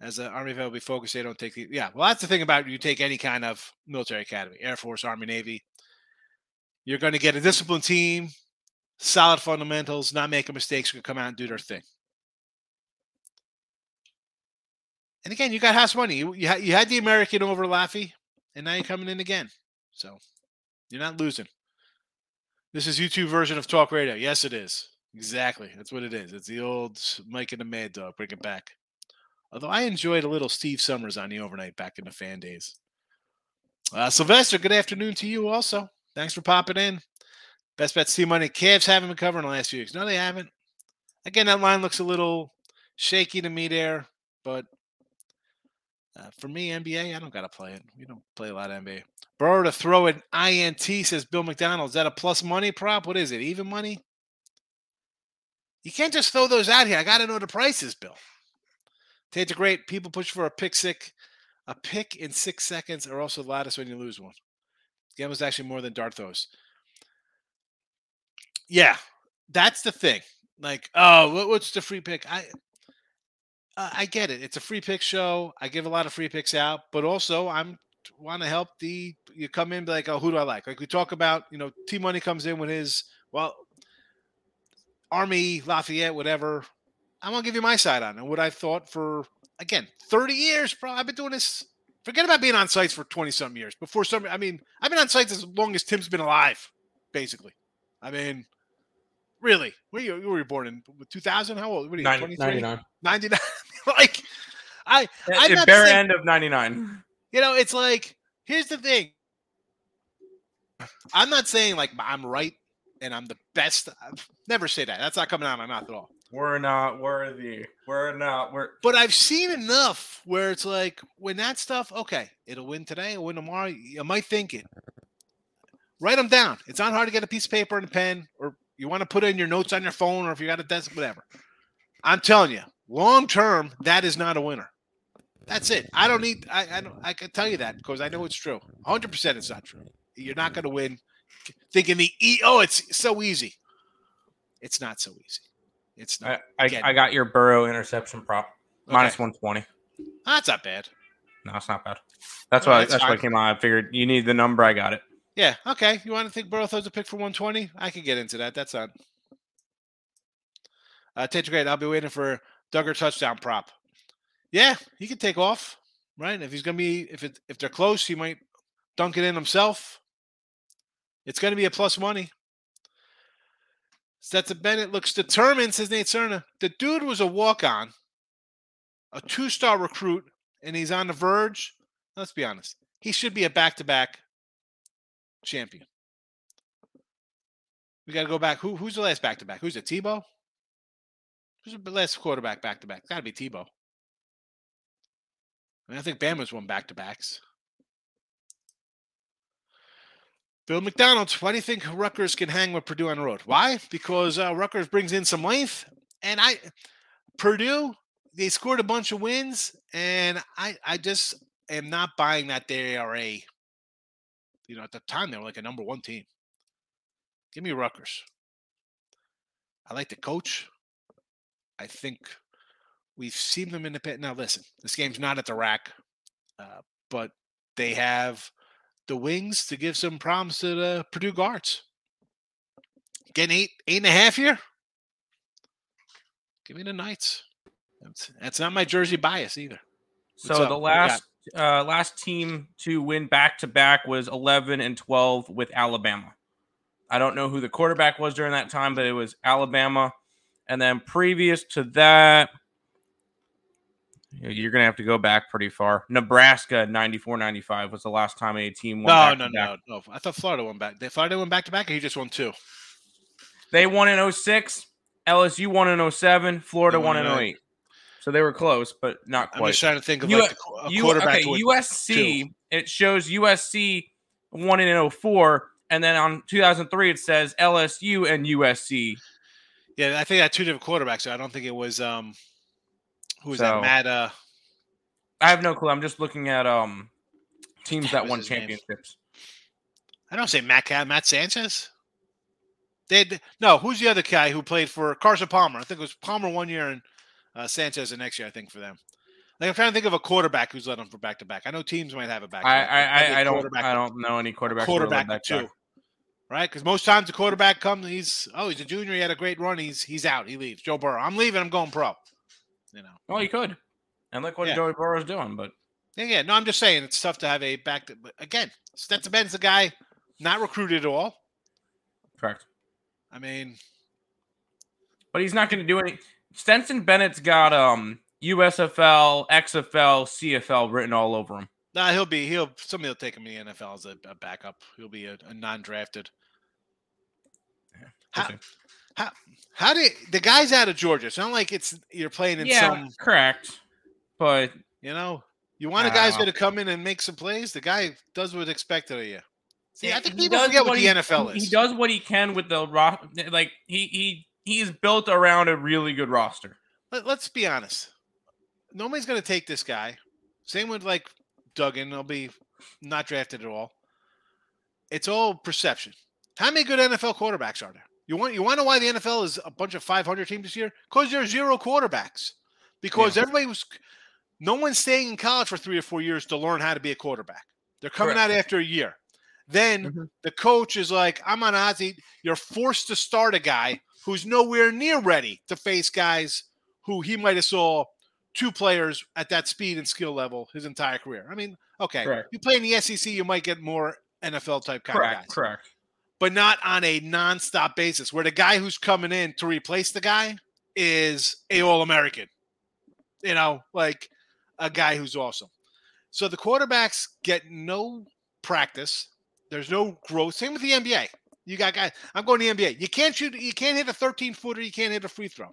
as an Army fan, will be focused. They don't take the. Yeah, well, that's the thing about you take any kind of military academy, Air Force, Army, Navy. You're going to get a disciplined team, solid fundamentals, not making mistakes, going to come out and do their thing. And again, you got house money. You, you, you had the American over Laffy, and now you're coming in again. So you're not losing. This is YouTube version of Talk Radio. Yes, it is. Exactly. That's what it is. It's the old Mike and the Mad Dog. Bring it back. Although I enjoyed a little Steve Summers on the overnight back in the fan days. Uh, Sylvester, good afternoon to you also. Thanks for popping in. Best bets, T-Money. Cavs haven't been covering the last few weeks. No, they haven't. Again, that line looks a little shaky to me there. But uh, for me, N B A, I don't got to play it. We don't play a lot of N B A. Burrow to throw an I N T, says Bill McDonald. Is that a plus money prop? What is it, even money? You can't just throw those out here. I got to know the prices, Bill. Take the great. People push for a pick six. A pick in six seconds are also the loudest when you lose one. That was actually more than dart throws. Yeah, that's the thing. Like, oh, what, what's the free pick? I uh, I get it. It's a free pick show. I give a lot of free picks out, but also I'm want to help the you come in be like, oh, who do I like? Like we talk about, you know, T Money comes in with his well, Army, Lafayette, whatever. I'm gonna give you my side on it. What I thought for again thirty years, bro. I've been doing this. Forget about being on sites for twenty some years. Before some, I mean, I've been on sites as long as Tim's been alive, basically. I mean, really, where you, you were born in two thousand? How old? What are you? ninety, ninety-nine. ninety-nine. Like, I, I'm not bare saying, end of ninety-nine. You know, it's like, here's the thing. I'm not saying like I'm right and I'm the best. I've never say that. That's not coming out of my mouth at all. We're not worthy. We're not. We're. But I've seen enough where it's like when that stuff. Okay, it'll win today. It'll win tomorrow. You might think it. Write them down. It's not hard to get a piece of paper and a pen, or you want to put in your notes on your phone, or if you got a desk, whatever. I'm telling you, long term, that is not a winner. That's it. I don't need. I. I don't. I can tell you that because I know it's true. one hundred percent, it's not true. You're not going to win. Thinking the e. Oh, it's so easy. It's not so easy. It's not. I, I, I got your Burrow interception prop. Okay. minus one twenty. That's not bad. No, it's not bad. That's no, why that's why I came out. I figured you need the number. I got it. Yeah. Okay. You want to think Burrow throws a pick for one twenty? I could get into that. That's on. Uh, Tetra Great, I'll be waiting for Duggar touchdown prop. Yeah, he could take off, right? If he's gonna be, if it, if they're close, he might dunk it in himself. It's gonna be a plus money. Stetson Bennett looks determined, says Nate Cerna. The dude was a walk-on, a two-star recruit, and he's on the verge. Let's be honest. He should be a back-to-back champion. We got to go back. Who, who's the last back-to-back? Who's it, Tebow? Who's the last quarterback back-to-back? It's got to be Tebow. I mean, I think Bama's won back-to-backs. Bill McDonald, why do you think Rutgers can hang with Purdue on the road? Why? Because uh, Rutgers brings in some length, and I, Purdue, they scored a bunch of wins, and I, I just am not buying that they are a, you know, at the time they were like a number one team. Give me Rutgers. I like the coach. I think we've seen them in the pit. Now listen, this game's not at the rack, uh, but they have the wings to give some problems to the Purdue guards. Getting eight, eight and a half here. Give me the Knights. That's, that's not my Jersey bias either. What's so up? The last uh, last team to win back to back was eleven and twelve with Alabama. I don't know who the quarterback was during that time, but it was Alabama. And then previous to that, you're going to have to go back pretty far. Nebraska, ninety-four ninety-five, was the last time a team won no, back No, to no, back. no, no. I thought Florida won back. They Florida won back-to-back, or he just won two? They won in oh six. L S U won in oh seven. Florida won, won in oh eight. So they were close, but not quite. I'm just trying to think of U- like a quarterback. U- okay, U S C, two. It shows U S C won in oh four, and then on two thousand three it says L S U and U S C. Yeah, I think I had two different quarterbacks, so I don't think it was um, – Who is so, that? Matt. Uh, I have no clue. I'm just looking at um teams that won championships. Name? I don't say Matt. Matt Sanchez. They had, no. Who's the other guy who played for Carson Palmer? I think it was Palmer one year and uh, Sanchez the next year. I think for them. Like I'm trying to think of a quarterback who's led them for back to back. I know teams might have a back. I I, I, I don't I don't know any quarterback. Quarterback too, right? Because most times the quarterback comes. He's oh he's a junior. He had a great run. He's he's out. He leaves. Joe Burrow. I'm leaving. I'm going pro. You know. Well, you could. And look what yeah. Joey Burrow's doing, but yeah, yeah. No, I'm just saying it's tough to have a back to, but again, Stetson Bennett's a guy not recruited at all. Correct. I mean But he's not gonna do any Stetson Bennett's got um U S F L, X F L, C F L written all over him. Nah, he'll be he'll somebody'll take him in the N F L as a, a backup. He'll be a, a non-drafted. Yeah, How, How how do the guys out of Georgia? It's not like it's you're playing in yeah, some correct, but you know you want a guy who's going to come in and make some plays. The guy does what's expected of you. See, I think he people forget what, what the he, N F L is. He does what he can with the roster. Like he he he is built around a really good roster. Let, let's be honest. Nobody's going to take this guy. Same with like Duggan. He'll be not drafted at all. it's all perception. How many good N F L quarterbacks are there? You want you want to know why the N F L is a bunch of five hundred teams this year? Because there are zero quarterbacks. Because yeah. everybody was – no one's staying in college for three or four years to learn how to be a quarterback. They're coming Correct. out after a year. Then mm-hmm. the coach is like, I'm on Ozzie. You're forced to start a guy who's nowhere near ready to face guys who he might have saw two players at that speed and skill level his entire career. I mean, okay, Correct. you play in the S E C, you might get more N F L-type kind Correct. of guys. Correct. But not on a nonstop basis, where the guy who's coming in to replace the guy is a All-American, you know, like a guy who's awesome. So the quarterbacks get no practice. There's no growth. Same with the N B A. You got guys. I'm going to the N B A. You can't shoot. You can't hit a thirteen-footer. You can't hit a free throw.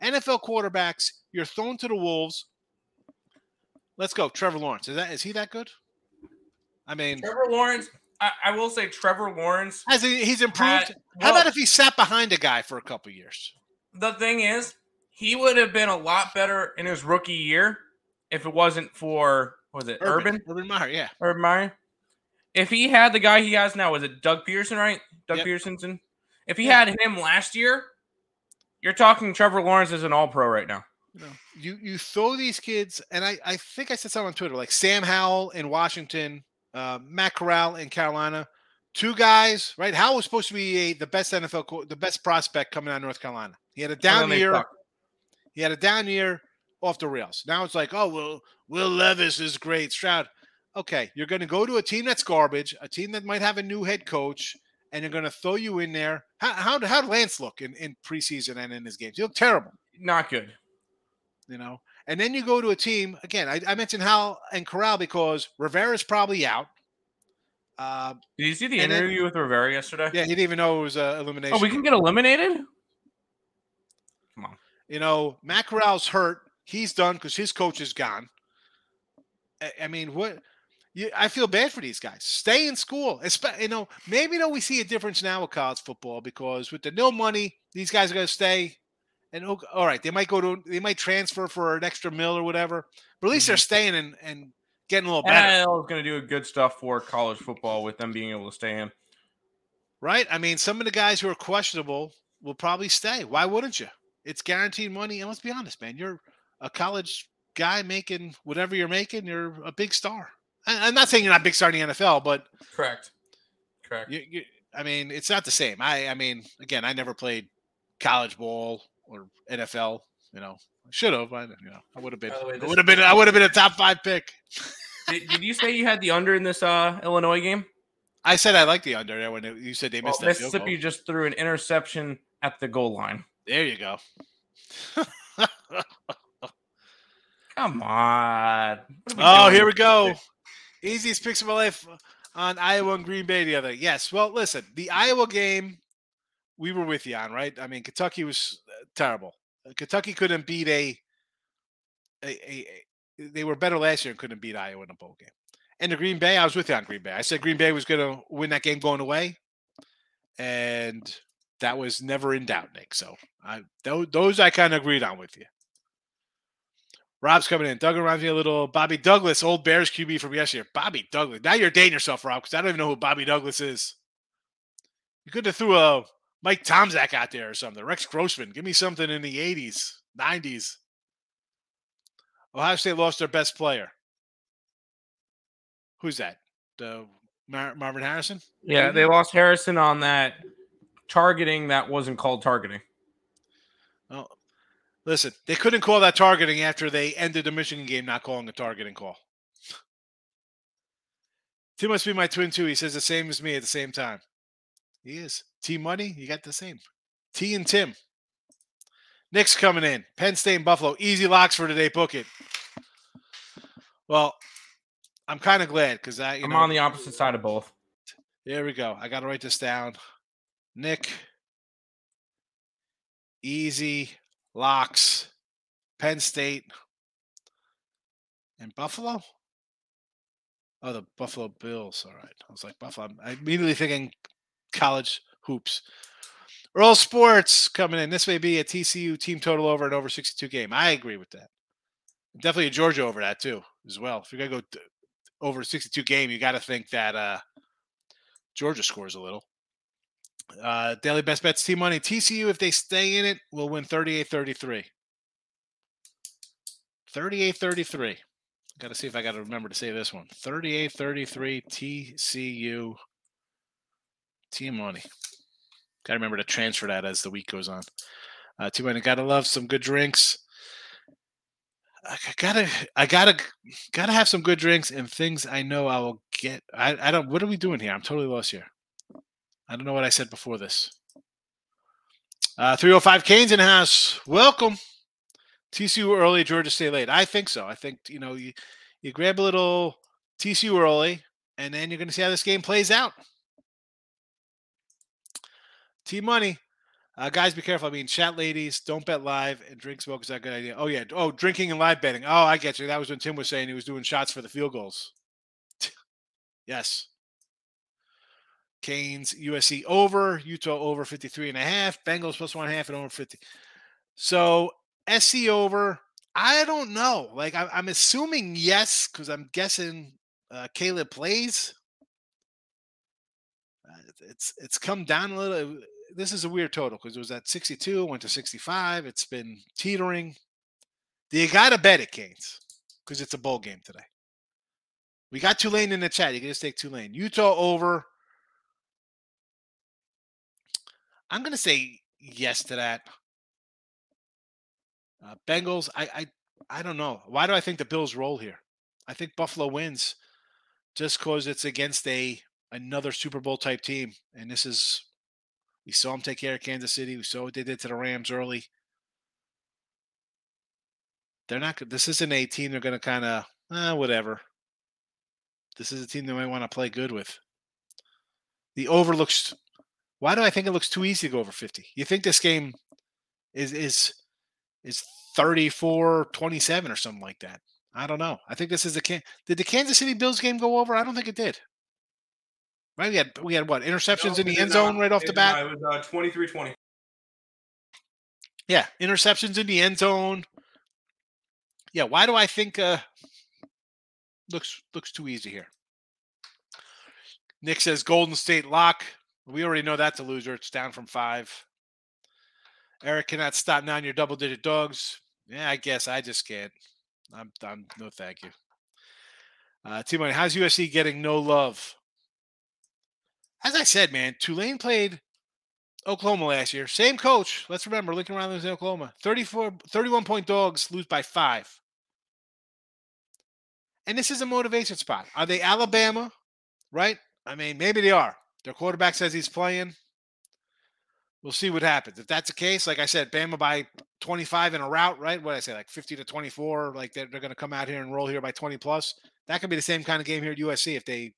N F L quarterbacks, you're thrown to the wolves. Let's go, Trevor Lawrence. Is that is he that good? I mean, Trevor Lawrence. I, I will say Trevor Lawrence has he, he's improved. Had, well, how about if he sat behind a guy for a couple years? The thing is, he would have been a lot better in his rookie year if it wasn't for what was it Urban Urban Meyer, yeah, Urban Meyer. If he had the guy he has now, was it Doug Peterson, right? Doug yep. Peterson's. If he yeah. had him last year, you're talking Trevor Lawrence as an All-Pro right now. No. You you throw these kids, and I, I think I said something on Twitter, like Sam Howell in Washington. Uh, Matt Corral in Carolina, two guys, right? Howell was supposed to be a, the best N F L, co- the best prospect coming out of North Carolina. He had a down year. He had a down year off the rails. Now it's like, oh, well, Will Levis is great. Stroud. Okay, you're going to go to a team that's garbage, a team that might have a new head coach, and you're going to throw you in there. How how, how did Lance look in, in preseason and in his games? He looked terrible. Not good. You know? And then you go to a team, again, I, I mentioned Howell and Corral because Rivera's probably out. Uh, Did you see the interview then, with Rivera yesterday? Yeah, he didn't even know it was an uh, elimination. Oh, we can get eliminated? Come on. You know, Matt Corral's hurt. He's done because his coach is gone. I, I mean, what? You, I feel bad for these guys. Stay in school. Espe- you know, maybe though we see a difference now with college football because with the no money, these guys are going to stay. And all right, they might go to, they might transfer for an extra mill or whatever, but at least mm-hmm. they're staying and, and getting a little better. N I L is going to do good stuff for college football with them being able to stay in. Right. I mean, some of the guys who are questionable will probably stay. Why wouldn't you? It's guaranteed money. And let's be honest, man, you're a college guy making whatever you're making. You're a big star. I'm not saying you're not a big star in the N F L, but correct. Correct. You, you, I mean, it's not the same. I, I mean, again, I never played college ball. Or N F L, you know, I should have. I, you know, I would have been. Way, I would have been. I would have been a top five pick. did, did you say you had the under in this uh, Illinois game? I said I like the under. When it, you said they well, missed that Mississippi field goal. Just threw an interception at the goal line. There you go. Come on. Oh, here we go. Easiest picks of my life on Iowa and Green Bay the other. Yes. Well, listen, the Iowa game. We were with you on, right? I mean, Kentucky was terrible. Kentucky couldn't beat a, a, a, a – they were better last year and couldn't beat Iowa in a bowl game. And the Green Bay, I was with you on Green Bay. I said Green Bay was going to win that game going away, and that was never in doubt, Nick. So I, th- those I kind of agreed on with you. Rob's coming in. Duggan reminds me a little Bobby Douglas, old Bears Q B from yesteryear. Bobby Douglas. Now you're dating yourself, Rob, because I don't even know who Bobby Douglas is. You could have threw a – Mike Tomczak out there or something. Rex Grossman. Give me something in the eighties, nineties. Ohio State lost their best player. Who's that? The Mar- Marvin Harrison? Yeah, they lost Harrison on that targeting that wasn't called targeting. Well, listen, they couldn't call that targeting after they ended the Michigan game not calling the targeting call. Tim must be my twin, too. He says the same as me at the same time. He is. T Money, you got the same. T and Tim. Knicks coming in. Penn State and Buffalo. Easy locks for today. Book it. Well, I'm kind of glad because I, you I'm know, on the opposite side of both. There we go. I got to write this down. Nick. Easy locks. Penn State and Buffalo. Oh, the Buffalo Bills. All right. I was like, Buffalo. I'm immediately thinking college hoops. Earl Sports coming in. This may be a T C U team total over and over sixty-two game. I agree with that. Definitely a Georgia over that too, as well. If you're going to go over sixty-two game, you got to think that uh, Georgia scores a little. Uh, daily best bets, T Money. T C U, if they stay in it, will win thirty-eight thirty-three. thirty-eight thirty-three. Got to see if I got to remember to say this one. thirty-eight thirty-three T C U. T Money. Got to remember to transfer that as the week goes on. Uh, T Money. Got to love some good drinks. I gotta, I gotta, gotta have some good drinks and things I know I will get. I, I don't. What are we doing here? I'm totally lost here. I don't know what I said before this. Uh, three oh five Canes in the house. Welcome. T C U early, Georgia State late. I think so. I think you know you, you grab a little T C U early, and then you're going to see how this game plays out. T Money. Uh, guys, be careful. I mean, chat ladies, don't bet live, and drink smoke is not a good idea. Oh, yeah. Oh, drinking and live betting. Oh, I get you. That was when Tim was saying he was doing shots for the field goals. Yes. Canes, U S C over, Utah over fifty-three and a half, Bengals plus one half and over fifty. So S C over, I don't know. Like, I, I'm assuming yes, because I'm guessing uh, Caleb plays. Uh, it's it's come down a little. This is a weird total because it was at sixty-two, went to sixty-five. It's been teetering. You got to bet it, Canes, because it's a bowl game today. We got Tulane in the chat. You can just take Tulane. Utah over. I'm going to say yes to that. Uh, Bengals, I, I I don't know. Why do I think the Bills roll here? I think Buffalo wins just because it's against a another Super Bowl-type team, and this is – we saw them take care of Kansas City. We saw what they did to the Rams early. They're not. This isn't a team they're going to kind of, eh, whatever. This is a team they might want to play good with. The over looks. Why do I think it looks too easy to go over fifty? You think this game is is is thirty-four twenty-seven or something like that? I don't know. I think this is the can. Did the Kansas City Bills game go over? I don't think it did. Right, we had, we had what, interceptions no, in the end zone not, right off the bat? Not, it was uh, twenty-three twenty. Yeah, interceptions in the end zone. Yeah, why do I think uh, looks looks too easy here? Nick says Golden State lock. We already know that's a loser. It's down from five. Eric cannot stop nine your double-digit dogs. Yeah, I guess I just can't. I'm, I'm no thank you. Uh, T-Money, how's U S C getting no love? As I said, man, Tulane played Oklahoma last year. Same coach. Let's remember, Lincoln Riley was in Oklahoma. thirty-four, thirty-one-point dogs lose by five. And this is a motivation spot. Are they Alabama, right? I mean, maybe they are. Their quarterback says he's playing. We'll see what happens. If that's the case, like I said, Bama by twenty-five in a route, right? What did I say, like fifty to twenty-four? Like they're, they're going to come out here and roll here by twenty plus. That could be the same kind of game here at U S C if they,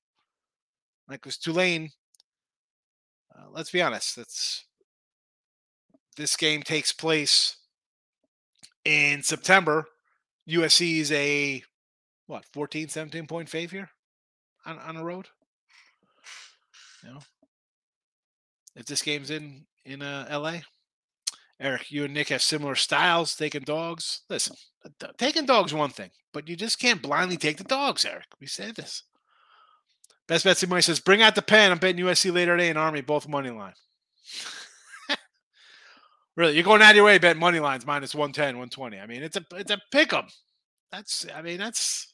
like, because Tulane. Uh, let's be honest. That's this game takes place in September. U S C is a what fourteen, seventeen point fave here on on the road. You know, if this game's in in uh, L A, Eric, you and Nick have similar styles. Taking dogs. Listen, taking dogs one thing, but you just can't blindly take the dogs, Eric. We said this. Best Betsy Money says, bring out the pen. I'm betting U S C later today and Army, both money line. Really, you're going out of your way betting money lines, minus one ten, one twenty. I mean, it's a it's a pick-em. That's, I mean, that's.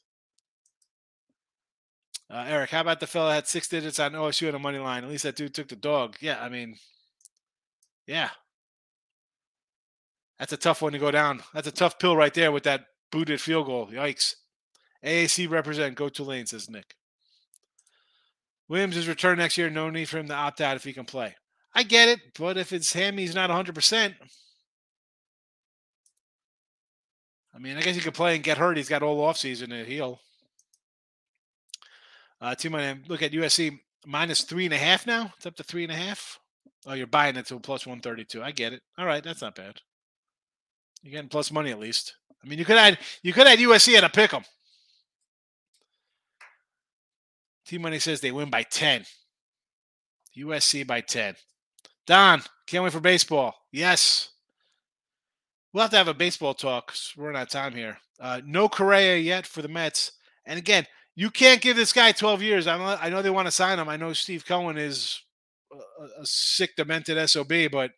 Uh, Eric, how about the fella had six digits on O S U and a money line? At least that dude took the dog. Yeah, I mean, yeah. That's a tough one to go down. That's a tough pill right there with that booted field goal. Yikes. A A C represent. Go Tulane, says Nick. Williams is returned next year. No need for him to opt out if he can play. I get it, but if it's him, he's not one hundred percent. I mean, I guess he could play and get hurt. He's got all offseason to heal. Uh, T-Money, look at U S C minus three and a half now. It's up to three and a half. Oh, you're buying it to a plus one thirty-two. I get it. All right, that's not bad. You're getting plus money at least. I mean, you could add you could add U S C at a pick 'em. T-Money says they win by ten. U S C by ten. Don, can't wait for baseball. Yes. We'll have to have a baseball talk because we're not time here. Uh, no Correa yet for the Mets. And again, you can't give this guy twelve years. I I know they want to sign him. I know Steve Cohen is a, a sick, demented S O B, but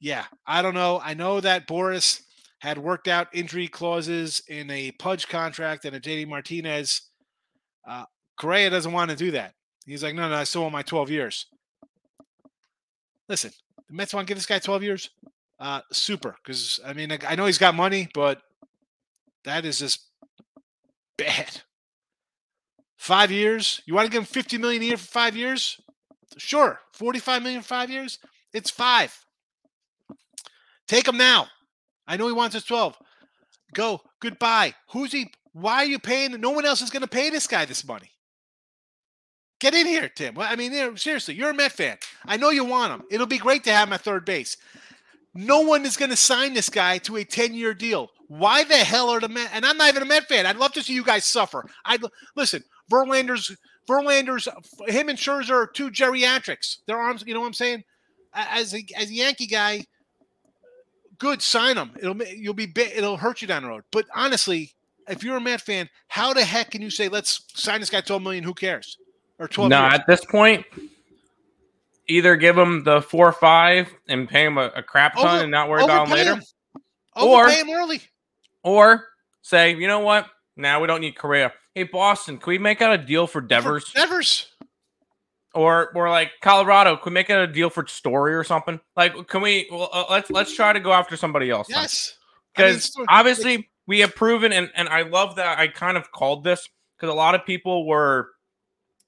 yeah, I don't know. I know that Boris had worked out injury clauses in a Pudge contract and a J D Martinez. Uh, Correa doesn't want to do that. He's like, no, no, I still want my twelve years. Listen, the Mets want to give this guy twelve years? Uh, super, because, I mean, I know he's got money, but that is just bad. Five years? You want to give him fifty million dollars a year for five years? Sure. forty-five million dollars for five years? It's five. Take him now. I know he wants his twelve. Go. Goodbye. Who's he? Why are you paying? No one else is going to pay this guy this money. Get in here, Tim. I mean, seriously, you're a Met fan. I know you want him. It'll be great to have him at third base. No one is going to sign this guy to a ten-year deal. Why the hell are the Met? And I'm not even a Met fan. I'd love to see you guys suffer. I'd listen. Verlander's, Verlander's, him and Scherzer are two geriatrics. Their arms, you know what I'm saying? As a, as a Yankee guy, good, sign them. It'll you'll be it'll hurt you down the road. But honestly, if you're a Met fan, how the heck can you say let's sign this guy twelve million dollars? Who cares? Or twelve? No, years. At this point, either give him the four or five and pay him a, a crap ton Over, and not worry about him later, him. or pay him early, or say, you know what? Now nah, we don't need Correa. Hey, Boston, can we make out a deal for Devers? For Devers, or or like Colorado, can we make out a deal for Story or something? Like, can we? Well, uh, let's let's try to go after somebody else. Yes, because I mean, obviously like, we have proven, and and I love that I kind of called this because a lot of people were.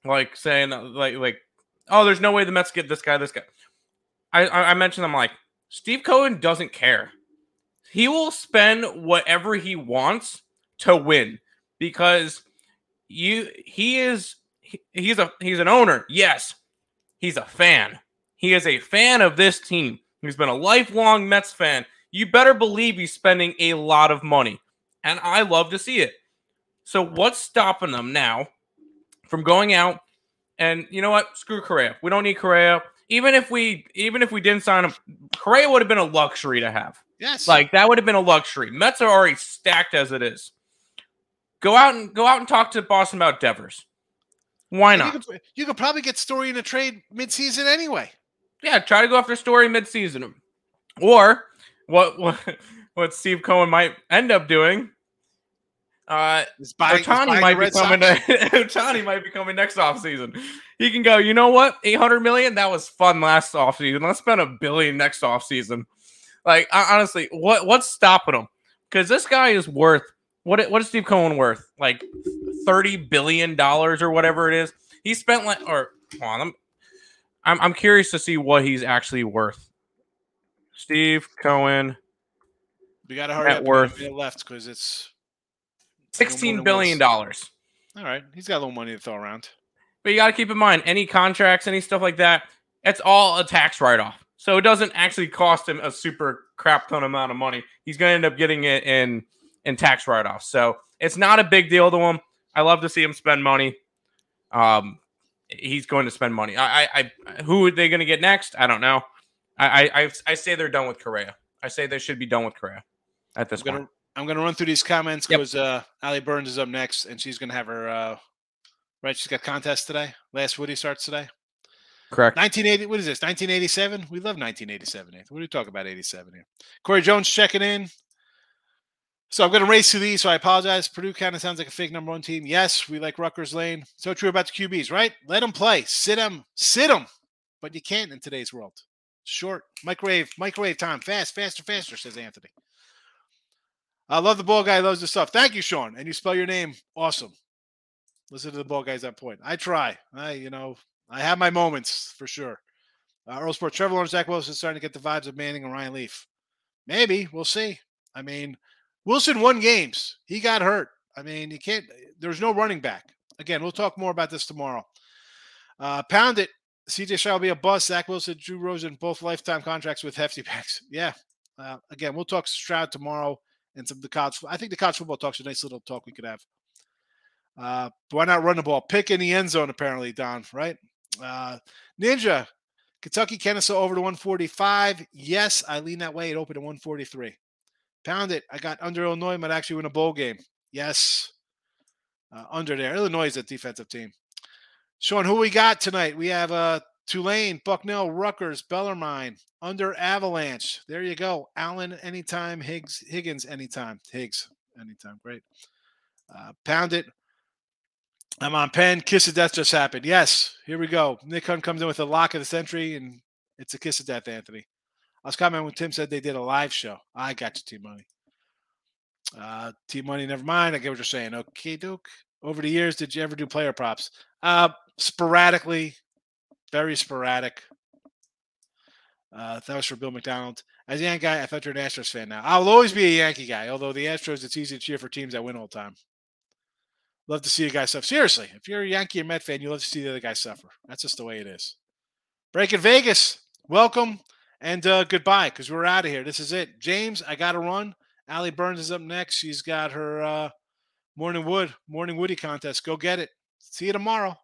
Like saying like like oh, there's no way the Mets get this guy, this guy. I I mentioned I'm like Steve Cohen doesn't care. He will spend whatever he wants to win because you he is he, he's a he's an owner. Yes, he's a fan. He is a fan of this team. He's been a lifelong Mets fan. You better believe he's spending a lot of money, and I love to see it. So what's stopping them now from going out and, you know what, screw Correa. We don't need Correa. Even if we even if we didn't sign him, Correa would have been a luxury to have. Yes. Like, that would have been a luxury. Mets are already stacked as it is. Go out and go out and talk to Boston about Devers. Why not? You could, you could probably get Story in a trade midseason anyway. Yeah, try to go after Story midseason. Or what what, what Steve Cohen might end up doing. Uh, Ohtani might be coming. Ohtani might be coming next offseason. He can go. You know what? Eight hundred million. That was fun last offseason. Let's spend a billion next offseason. Like honestly, what what's stopping him? Because this guy is worth what? What is Steve Cohen worth? Like thirty billion dollars or whatever it is. He spent like. Or hold on, I'm, I'm I'm curious to see what he's actually worth. Steve Cohen. We got to hurry up. Worth left because it's. sixteen billion dollars. All right. He's got a little money to throw around. But you got to keep in mind, any contracts, any stuff like that, that's all a tax write-off. So it doesn't actually cost him a super crap ton amount of money. He's going to end up getting it in, in tax write-offs. So it's not a big deal to him. I love to see him spend money. Um, he's going to spend money. I, I, I Who are they going to get next? I don't know. I, I, I say they're done with Correa. I say they should be done with Correa at this I'm point. Gonna- I'm going to run through these comments because yep. uh, Allie Burns is up next, and she's going to have her uh, – right? She's got contest today. Last Woody starts today. Correct. nineteen eighty – what is this, nineteen eighty-seven? We love nineteen eighty-seven. Nathan. What are you talking about eighty-seven here? Corey Jones checking in. So I'm going to race through these, so I apologize. Purdue kind of sounds like a fake number one team. Yes, we like Rutgers Lane. So true about the Q Bs, right? Let them play. Sit them. Sit them. But you can't in today's world. Short. Microwave. Microwave time. Fast, faster, faster, says Anthony. I love the ball guy. Loves the stuff. Thank you, Sean. And you spell your name. Awesome. Listen to the ball guys at point. I try. I, you know, I have my moments for sure. Uh, Earl Sport, Trevor Lawrence, Zach Wilson starting to get the vibes of Manning and Ryan Leaf. Maybe. We'll see. I mean, Wilson won games. He got hurt. I mean, you can't, there's no running back. Again, we'll talk more about this tomorrow. Uh, pound it. C J Stroud will be a bust. Zach Wilson, Drew Rosen, both lifetime contracts with hefty packs. Yeah. Uh, again, we'll talk Stroud tomorrow. And some of the college, I think the college football talk's a nice little talk we could have. Uh, why not run the ball? Pick in the end zone, apparently, Don, right? Uh, Ninja, Kentucky, Kennesaw over to one forty-five. Yes, I lean that way. It opened at one forty-three. Pound it. I got under Illinois. Might actually win a bowl game. Yes. uh, under there. Illinois is a defensive team. Sean, who we got tonight? We have uh, Tulane, Bucknell, Rutgers, Bellarmine, under Avalanche. There you go. Allen anytime, Higgs, Higgins anytime, Higgs anytime. Great. Uh, pound it. I'm on Penn. Kiss of death just happened. Yes, here we go. Nick Hunt comes in with a lock of the century, and it's a kiss of death, Anthony. I was commenting when Tim said they did a live show. I got you, T-Money. Uh, T-Money, never mind. I get what you're saying. Okay, Duke. Over the years, did you ever do player props? Uh, sporadically, very sporadic. Uh, that was for Bill McDonald. As a Yankee guy, I felt you're an Astros fan now. I'll always be a Yankee guy, although the Astros, it's easy to cheer for teams that win all the time. Love to see you guys suffer. Seriously, if you're a Yankee or Met fan, you love to see the other guy suffer. That's just the way it is. Break in Vegas. Welcome and uh, goodbye, because we're out of here. This is it. James, I got to run. Allie Burns is up next. She's got her uh, Morning Wood, Morning Woody contest. Go get it. See you tomorrow.